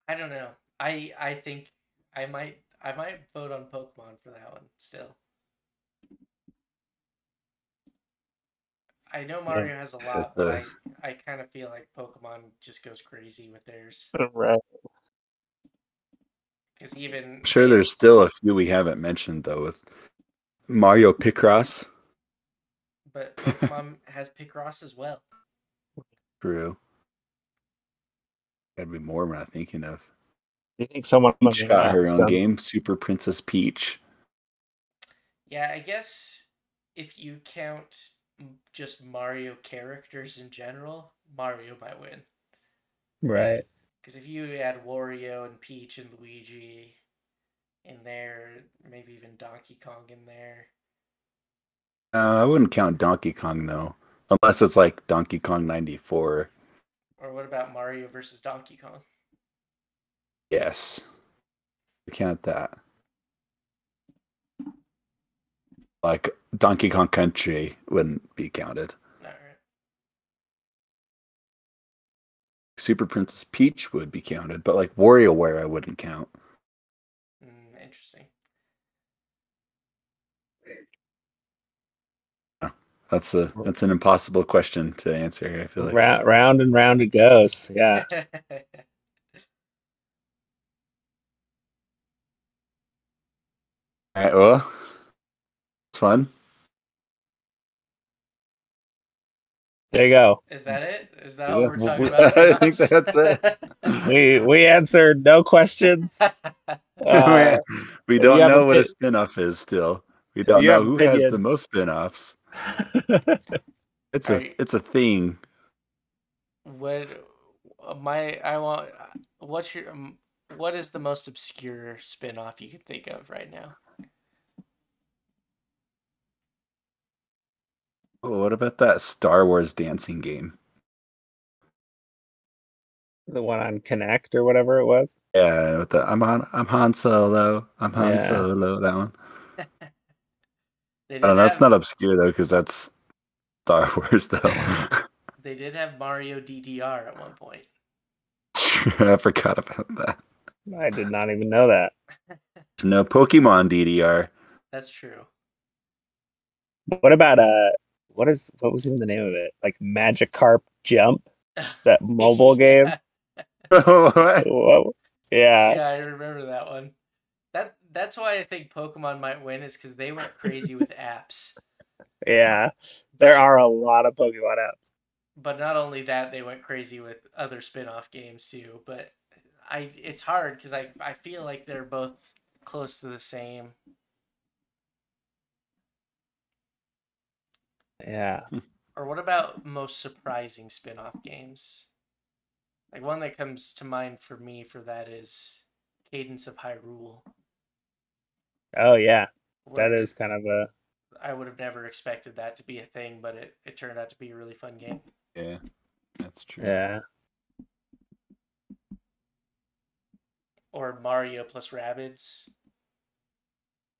I don't know. I I think I might I might vote on Pokemon for that one still. I know Mario has a lot, but I, I kind of feel like Pokemon just goes crazy with theirs. Right. Because even I'm sure there's still a few we haven't mentioned though, with Mario Picross. But Pokemon has Picross as well. True. That'd be more when I'm thinking of. You think someone Peach got her own game, Super Princess Peach? Yeah, I guess if you count just Mario characters in general, Mario might win. Right. Because if you add Wario and Peach and Luigi in there, maybe even Donkey Kong in there. Uh, I wouldn't count Donkey Kong, though. Unless it's like Donkey Kong ninety-four. Or what about Mario versus Donkey Kong? Yes. We count that. Like, Donkey Kong Country wouldn't be counted. All right. Super Princess Peach would be counted, but like WarioWare I wouldn't count. Mm, interesting. That's a that's an impossible question to answer, I feel like. Round, round and round it goes, yeah. All right, well, it's fun. There you go. Is that it? Is that yeah. all we're talking about? I think that's it. we we answered no questions. Uh, we don't know what a spin-off is still. We don't know who opinion. has the most spin-offs. It's a you, it's a thing. What my I want? What's your um, what is the most obscure spin-off you can think of right now? Oh, what about that Star Wars dancing game? The one on Kinect or whatever it was. Yeah, with the I'm on I'm Han Solo. I'm Han yeah. Solo. That one. I don't know, that's not obscure though, because that's Star Wars though. They did have Mario D D R at one point. I forgot about that. I did not even know that. No Pokemon D D R. That's true. What about uh what is what was even the name of it? Like Magikarp Jump? That mobile game? What? Whoa. Yeah. Yeah, I remember that one. That that's why I think Pokemon might win, is because they went crazy with apps. Yeah, there are a lot of Pokemon apps. But not only that, they went crazy with other spin-off games too. But I, it's hard because I, I feel like they're both close to the same. Yeah. Or what about most surprising spin-off games? Like one that comes to mind for me for that is Cadence of Hyrule. Oh yeah, that is kind of a. I would have never expected that to be a thing, but it, it turned out to be a really fun game. Yeah, that's true. Yeah. Or Mario plus Rabbids.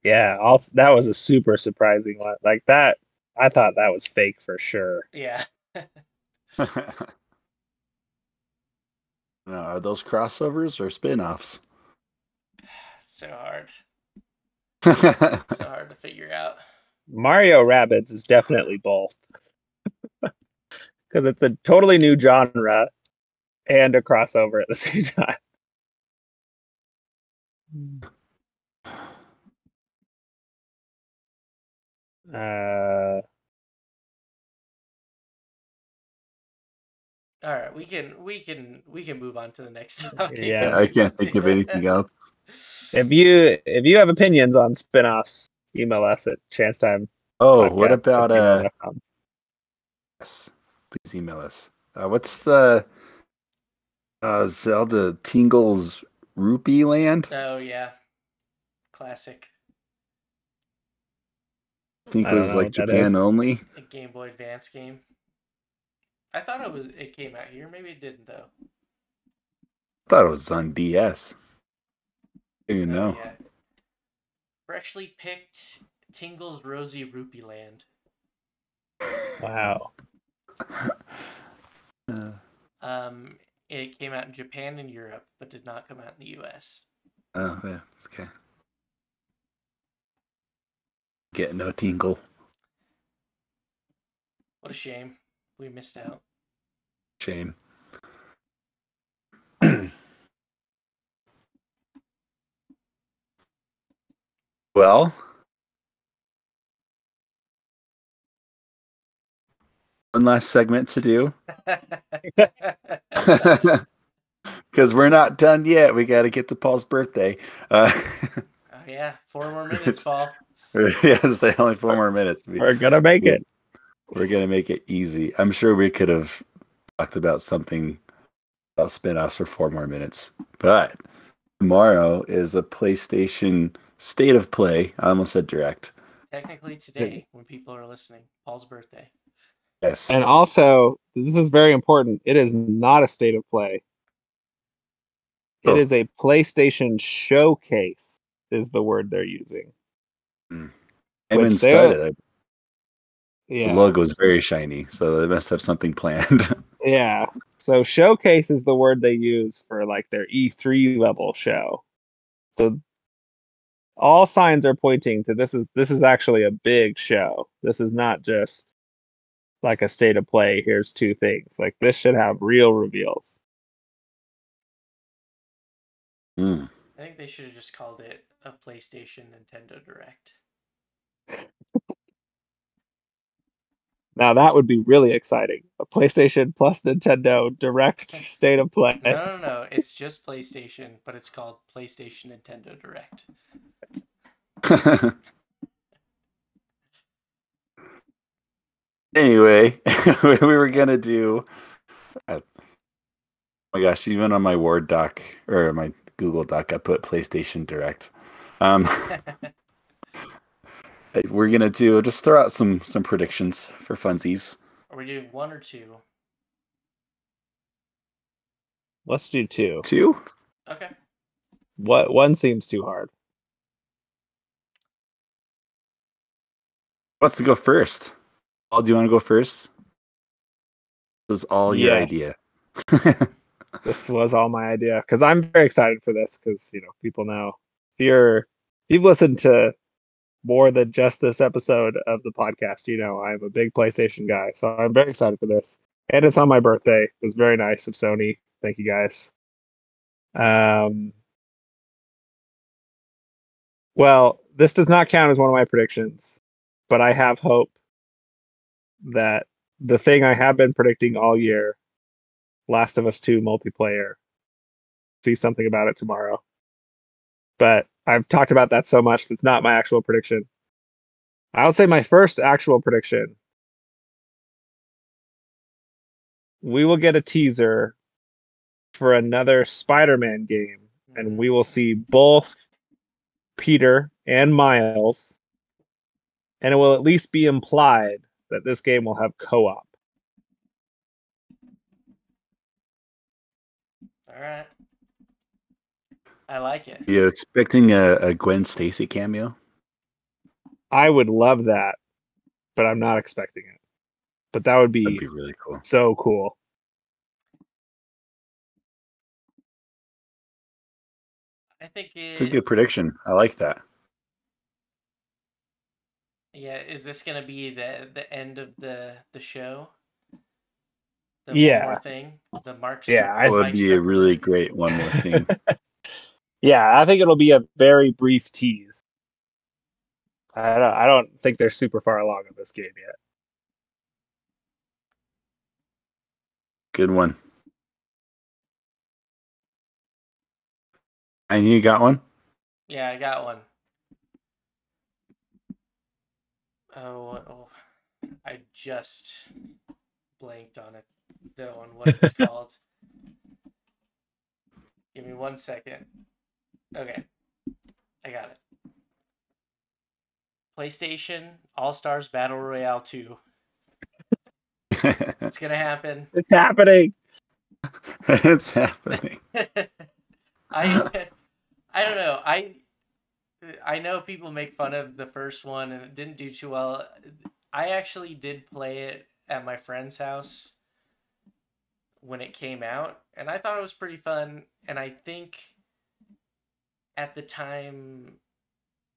Yeah, all that was a super surprising one. Like that, I thought that was fake for sure. Yeah. No, are those crossovers or spin-offs? So hard. It's so hard to figure out. Mario Rabbids is definitely both. Because it's a totally new genre and a crossover at the same time. Uh... All right, we can we can we can move on to the next topic. Yeah, I can't think of anything else. If you if you have opinions on spinoffs, email us at Chance Time. Oh, what about uh? Yes, please email us. Uh, what's the uh, Zelda Tingle's Rupee Land? Oh yeah, classic. I think it was like Japan only. A Game Boy Advance game. I thought it was. It came out here. Maybe it didn't though. I thought it was on D S. You know, oh, yeah. Freshly picked Tingle's Rosy Rupee Land. Wow. uh, um, it came out in Japan and Europe, but did not come out in the U S. Oh yeah, okay. Get no Tingle. What a shame. We missed out. Shame. Well, one last segment to do. Because we're not done yet. We got to get to Paul's birthday. Uh, oh, yeah. Four more minutes, Paul. Yeah, say only four more minutes. We, we're going to make we, it. We're going to make it easy. I'm sure we could have talked about something about spinoffs for four more minutes. But tomorrow is a PlayStation State of Play. I almost said direct. Technically today, when people are listening, Paul's birthday. Yes. And also, this is very important. It is not a State of Play. Cool. It is a PlayStation showcase, is the word they're using. Mm. When started, yeah. The logo is very shiny, so they must have something planned. Yeah. So showcase is the word they use for like their E three level show. So all signs are pointing to this is this is actually a big show. This is not just like a state of play. Here's two things. Like this should have real reveals. Mm. I think they should have just called it a PlayStation Nintendo Direct. Now that would be really exciting. A PlayStation plus Nintendo Direct State of Play. No, no, no. It's just PlayStation, but it's called PlayStation Nintendo Direct. Anyway, we were going to do... Uh, oh my gosh, even on my Word doc, or my Google Doc, I put PlayStation Direct. Um, we're going to do, just throw out some some predictions for funsies. Are we doing one or two? Let's do two. Two? Okay. What one seems too hard. What's to go first? Paul, do you want to go first? This is all your yeah. idea. This was all my idea because I'm very excited for this because, you know, people know if you're if you've listened to more than just this episode of the podcast, you know, I'm a big PlayStation guy, so I'm very excited for this. And it's on my birthday. It was very nice of Sony. Thank you guys. Um, well, this does not count as one of my predictions, but I have hope that the thing I have been predicting all year, Last of Us two multiplayer. See something about it tomorrow. But I've talked about that so much that's not my actual prediction. I would say my first actual prediction. We will get a teaser for another Spider-Man game, and we will see both Peter and Miles, and it will at least be implied that this game will have co-op. All right. I like it. You're expecting a, a Gwen Stacy cameo? I would love that, but I'm not expecting it. But that would be, That'd be really cool. So cool. I think it, it's a good prediction. I like that. Yeah, is this going to be the the end of the the show? The yeah. One more thing. The Mark. Yeah, that would be a really great one more thing. Yeah, I think it'll be a very brief tease. I don't. I don't think they're super far along in this game yet. Good one. And you got one? Yeah, I got one. Oh, oh I just blanked on it. Though on what it's called. Give me one second. Okay. I got it. PlayStation All-Stars Battle Royale two. It's going to happen. It's happening. It's happening. I I don't know. I I know people make fun of the first one and it didn't do too well. I actually did play it at my friend's house when it came out, and I thought it was pretty fun, and I think at the time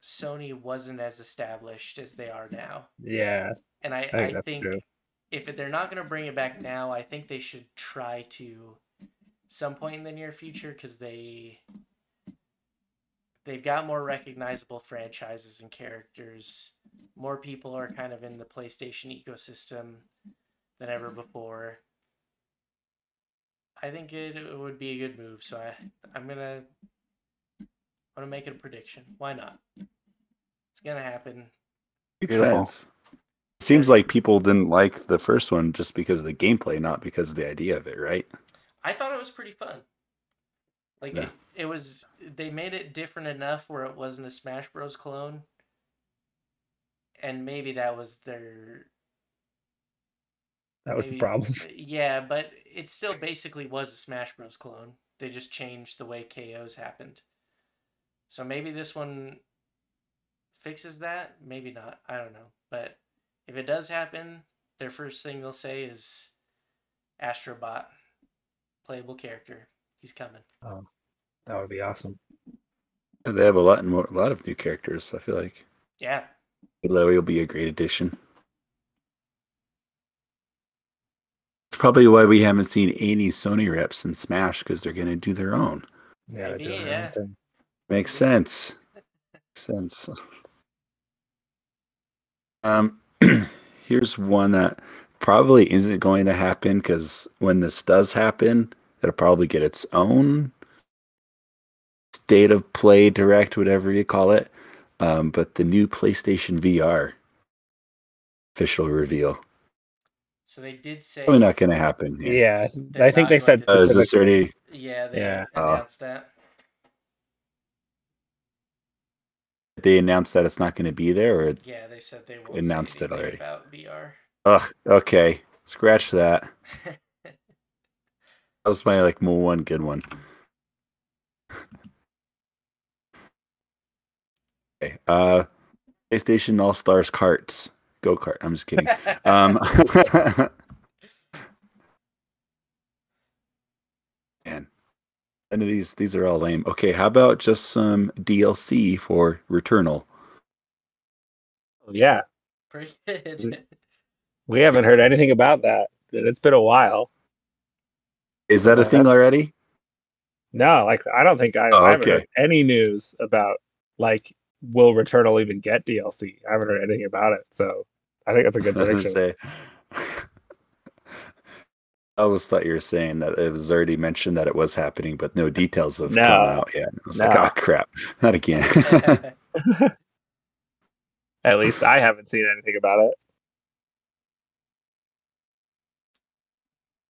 Sony wasn't as established as they are now. Yeah. And I, I think, I think if they're not going to bring it back now, I think they should try to some point in the near future, because they, they've got more recognizable franchises and characters. More people are kind of in the PlayStation ecosystem than ever before. I think it, it would be a good move, so I, I'm going to I'm gonna make it a prediction. Why not? It's going to happen. Makes sense. Seems like people didn't like the first one just because of the gameplay, not because of the idea of it, right? I thought it was pretty fun. Like, yeah. it, it was, they made it different enough where it wasn't a Smash Bros. Clone. And maybe that was their... That was maybe, the problem. Yeah, but it still basically was a Smash Bros. Clone. They just changed the way K Os happened. So maybe this one fixes that. Maybe not. I don't know. But if it does happen, their first thing they'll say is Astrobot, playable character. He's coming. Oh, that would be awesome. And they have a lot and more, a lot of new characters, I feel like. Yeah. Lowe will be a great addition. It's probably why we haven't seen any Sony reps in Smash, because they're going to do their own. Yeah, Maybe, do their yeah. own thing. Makes sense. Makes sense. Um, here's one that probably isn't going to happen, because when this does happen, it'll probably get its own state of play, direct, whatever you call it. Um, but the new PlayStation V R official reveal. So they did say probably not going to happen. Yeah, yeah I think they said. Oh, is this already? Yeah, they yeah. announced uh, that. They announced that it's not going to be there, or yeah, they said they won't announced it already about V R. Ugh. Okay, scratch that. That was my like one good one. Okay. Uh, PlayStation All Stars Karts Go Kart. I'm just kidding. um, man, none of these these are all lame. Okay, how about just some D L C for Returnal? Yeah, pretty good. We haven't heard anything about that. It's been a while. Is that a thing already? No, like I don't think I, oh, I haven't okay. heard any news about like. Will Returnal even get D L C? I haven't heard anything about it, so I think that's a good prediction. I always thought you were saying that it was already mentioned that it was happening, but no details have no. come out yet. I was no. like, oh, crap. Not again. At least I haven't seen anything about it.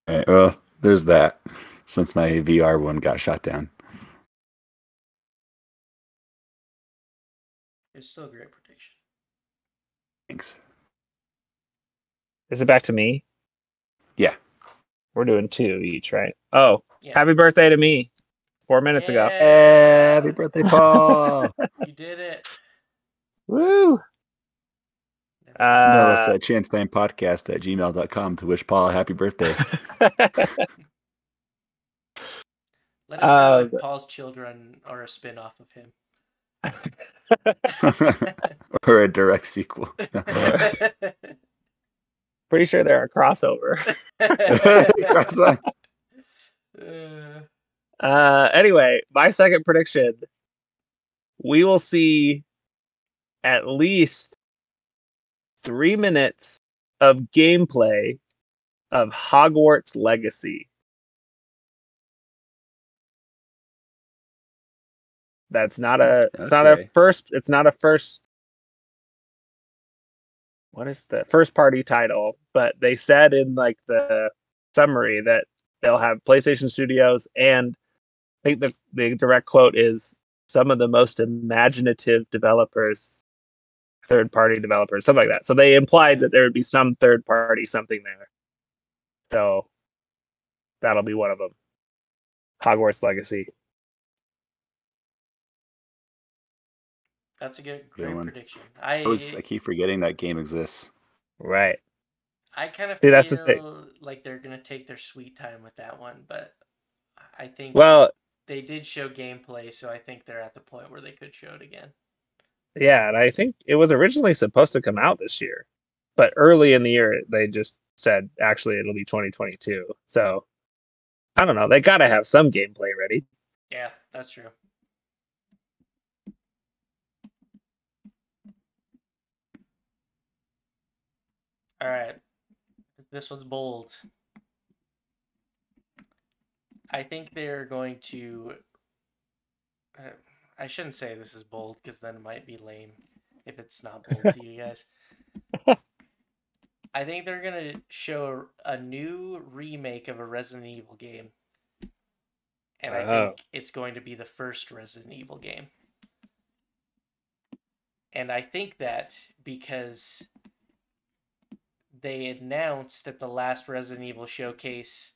All right, well, there's that, since my V R one got shot down. It's still a great prediction. Thanks. Is it back to me? Yeah. We're doing two each, right? Oh, yeah. Happy birthday to me. Four minutes yeah. ago. Hey, happy birthday, Paul. You did it. Woo. Uh, Email us at chance time podcast at gmail dot com to wish Paul a happy birthday. Let us know uh, if Paul's children are a spin-off of him. Or a direct sequel. Pretty sure they're a crossover. uh, anyway, my second prediction, we will see at least three minutes of gameplay of Hogwarts Legacy. That's not a it's okay. not a first it's not a first what is the first party title, but they said in like the summary that they'll have PlayStation Studios, and I think the, the direct quote is some of the most imaginative developers, third party developers, something like that. So they implied that there would be some third party something there. So that'll be one of them. Hogwarts Legacy. That's a good, great good prediction. I, I, was, I keep forgetting that game exists. Right. I kind of See, feel that's the thing. like they're going to take their sweet time with that one, but I think well, they did show gameplay, so I think they're at the point where they could show it again. Yeah, and I think it was originally supposed to come out this year, but early in the year, they just said, actually, it'll be twenty twenty-two. So, I don't know. They got to have some gameplay ready. Yeah, that's true. All right. This one's bold. I think they're going to... Uh, I shouldn't say this is bold, because then it might be lame if it's not bold to you guys. I think they're going to show a new remake of a Resident Evil game. And I oh. think it's going to be the first Resident Evil game. And I think that because they announced at the last Resident Evil showcase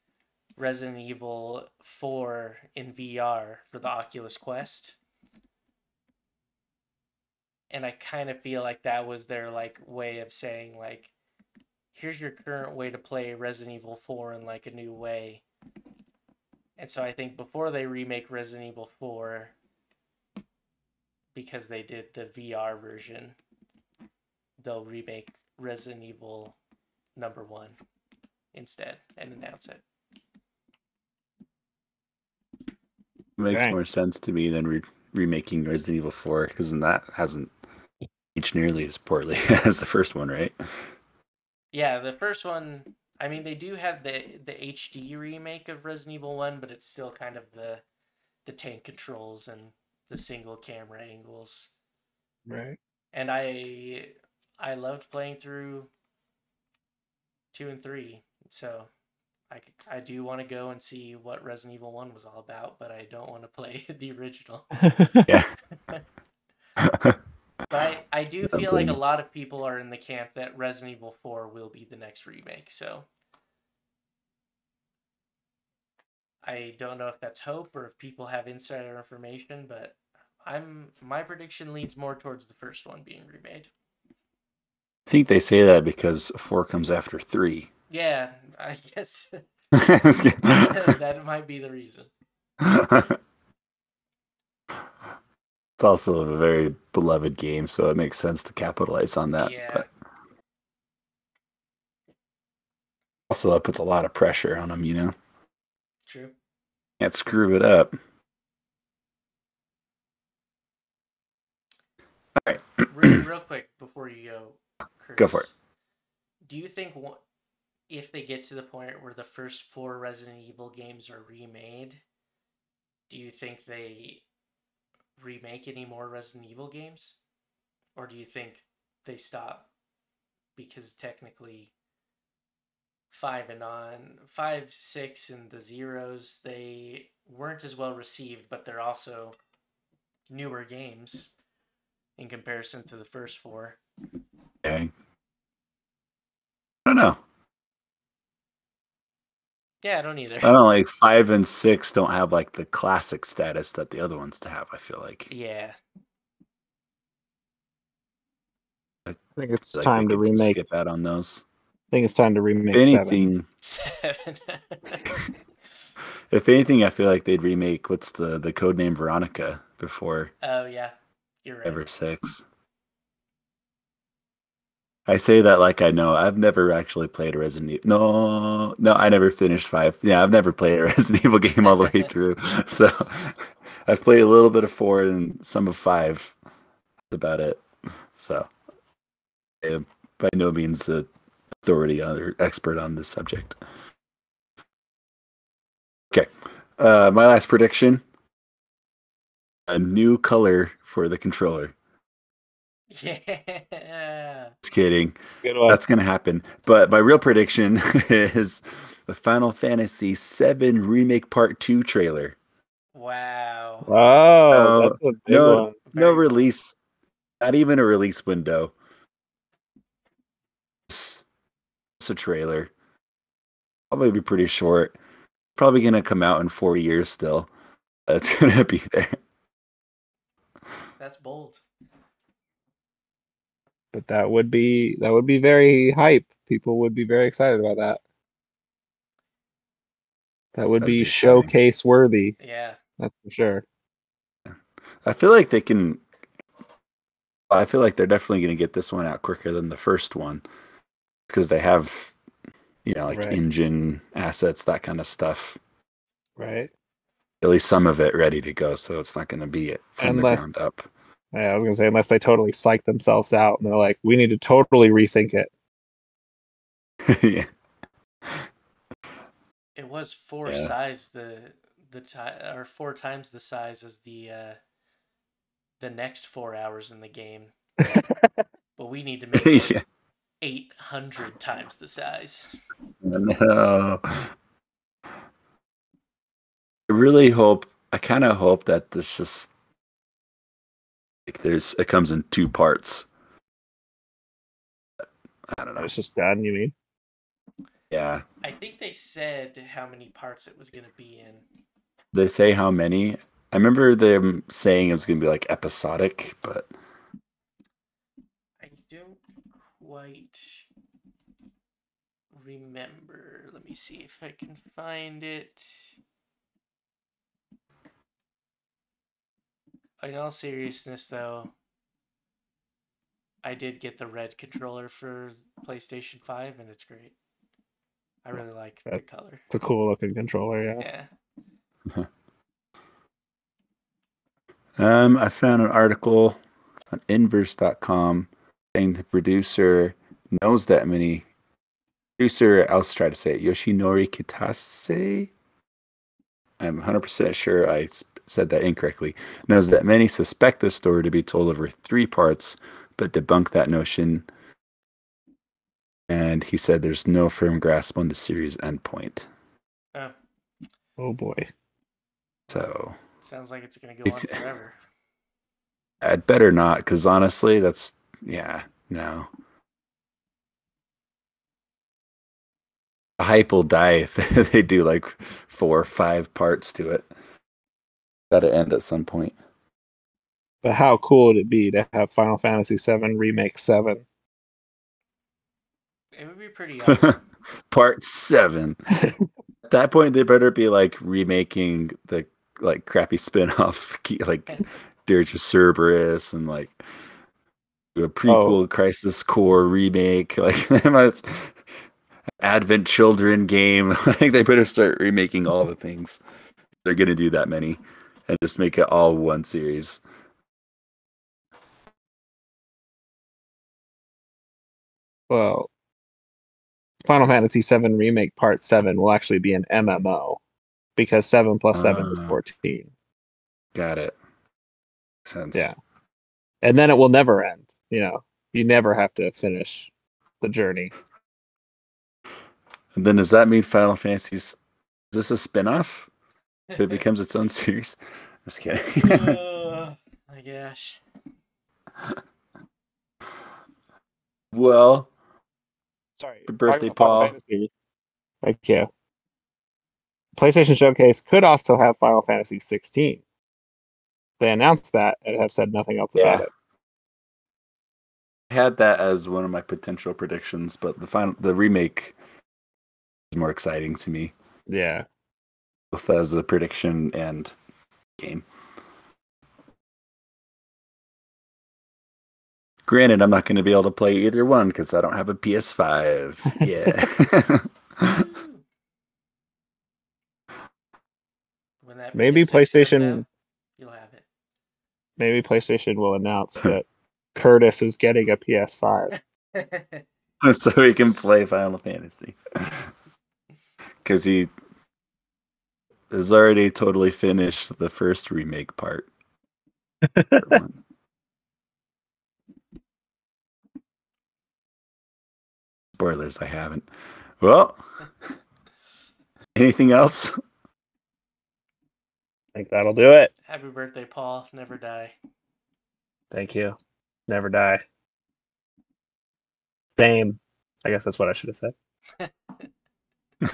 Resident Evil four in V R for the Oculus Quest. And I kind of feel like that was their like way of saying, like, here's your current way to play Resident Evil four in like a new way. And so I think before they remake Resident Evil four, because they did the V R version, they'll remake Resident Evil number one instead and announce it. Makes right. more sense to me than re- remaking Resident Evil four, because then that hasn't aged nearly as poorly as the first one, right? Yeah, the first one, I mean, they do have the the H D remake of Resident Evil one, but it's still kind of the the tank controls and the single camera angles. Right. And I I loved playing through two and three, so I, I do want to go and see what Resident Evil one was all about, but I don't want to play the original. Yeah. But I, I do feel like a lot of people are in the camp that Resident Evil four will be the next remake, so I don't know if that's hope or if people have insider information, but I'm my prediction leads more towards the first one being remade. I think they say that because four comes after three. Yeah, I guess that might be the reason. It's also a very beloved game, so it makes sense to capitalize on that. Yeah. But also, that puts a lot of pressure on them, you know? True. Can't screw it up. All right. real, real quick before you go, Curtis. Go for it. Do you think one, if they get to the point where the first four Resident Evil games are remade, do you think they remake any more Resident Evil games, or do you think they stop, because technically five and on five six and the zeros, they weren't as well received, but they're also newer games in comparison to the first four? Okay. I don't know. Yeah, I don't either. I don't like five and six don't have like the classic status that the other ones to have, I feel like. Yeah. I think it's I time think to remake. Skip out on those. I think it's time to remake if anything. Seven. seven. If anything, I feel like they'd remake what's the the code name Veronica before. Oh yeah, you're right. Ever six. I say that like I know. I've never actually played a Resident Evil. No, no, I never finished five. Yeah, I've never played a Resident Evil game all the way through. So I've played a little bit of four and some of five. That's about it. So I'm by no means an authority or expert on this subject. Okay. Uh, my last prediction. A new color for the controller. Yeah. Just kidding. That's going to happen. But my real prediction is the Final Fantasy seven Remake Part two trailer. Wow. Wow. Uh, that's a big no, one. No release. Not even a release window. It's a trailer. Probably be pretty short. Probably going to come out in four years still. It's going to be there. That's bold. But that would be that would be very hype. People would be very excited about that. That would be, be showcase worthy. Yeah, that's for sure. I feel like they can. I feel like they're definitely going to get this one out quicker than the first one because they have you know, like right. engine assets, that kind of stuff. Right. At least some of it ready to go, so it's not going to be it from unless, the ground up. Yeah, I was going to say, unless they totally psych themselves out and they're like, we need to totally rethink it. Yeah. It was four yeah. size the the ti- or four times the size as the uh, the next four hours in the game. But we need to make it yeah. eight hundred times the size. No. I really hope. I kind of hope that this just like there's it comes in two parts. I don't know. It's just done. You mean? Yeah. I think they said how many parts it was going to be in. They say how many? I remember them saying it was going to be like episodic, but I don't quite remember. Let me see if I can find it. In all seriousness, though, I did get the red controller for PlayStation five, and it's great. I really like That's, the color. It's a cool looking controller, yeah. Yeah. um, I found an article on inverse dot com saying the producer knows that many. Producer, I'll try to say it, Yoshinori Kitase? I'm one hundred percent sure I said that incorrectly. Knows that many suspect this story to be told over three parts, but debunk that notion. And he said there's no firm grasp on the series endpoint. Oh. Oh boy. So. Sounds like it's going to go on forever. I'd better not, because honestly, that's. Yeah, no. The hype will die if they do like four or five parts to it. Gotta end at some point. But how cool would it be to have Final Fantasy seven Remake seven? It would be pretty awesome. Part seven. At that point, they better be like remaking the like crappy spinoff, like Dirge of Cerberus, and like a prequel oh. Crisis Core remake, like Advent Children game. Like they better start remaking all the things. They're gonna do that many, and just make it all one series. Well. Final Fantasy seven Remake Part seven will actually be an M M O because seven plus seven uh, is fourteen. Got it. Makes sense. Yeah. And then it will never end. You know, you never have to finish the journey. And then does that mean Final Fantasy's... Is this a spinoff? If it becomes its own series? I'm just kidding. uh, my gosh. Well... Sorry, birthday, Paul. Thank you. PlayStation Showcase could also have Final Fantasy sixteen. They announced that and have said nothing else yeah. about it. I had that as one of my potential predictions, but the final, the remake is more exciting to me. Yeah. Both as a prediction and game. Granted, I'm not going to be able to play either one because I don't have a P S five. Yeah. When that maybe PlayStation. Out, you'll have it. Maybe PlayStation will announce that Curtis is getting a P S five, so he can play Final Fantasy. Because he has already totally finished the first remake part. Spoilers, I haven't. Well, anything else? I think that'll do it. Happy birthday, Paul. Never die. Thank you. Never die. Same. I guess that's what I should have said.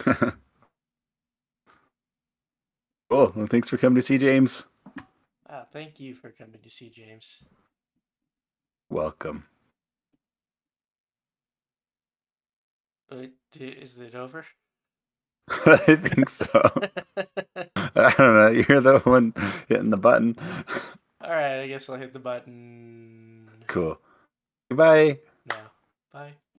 Cool. Well, thanks for coming to see James. Oh, thank you for coming to see James. Welcome. Is it over? I think so. I don't know. You're the one hitting the button. All right. I guess I'll hit the button. Cool. Goodbye. No. Bye.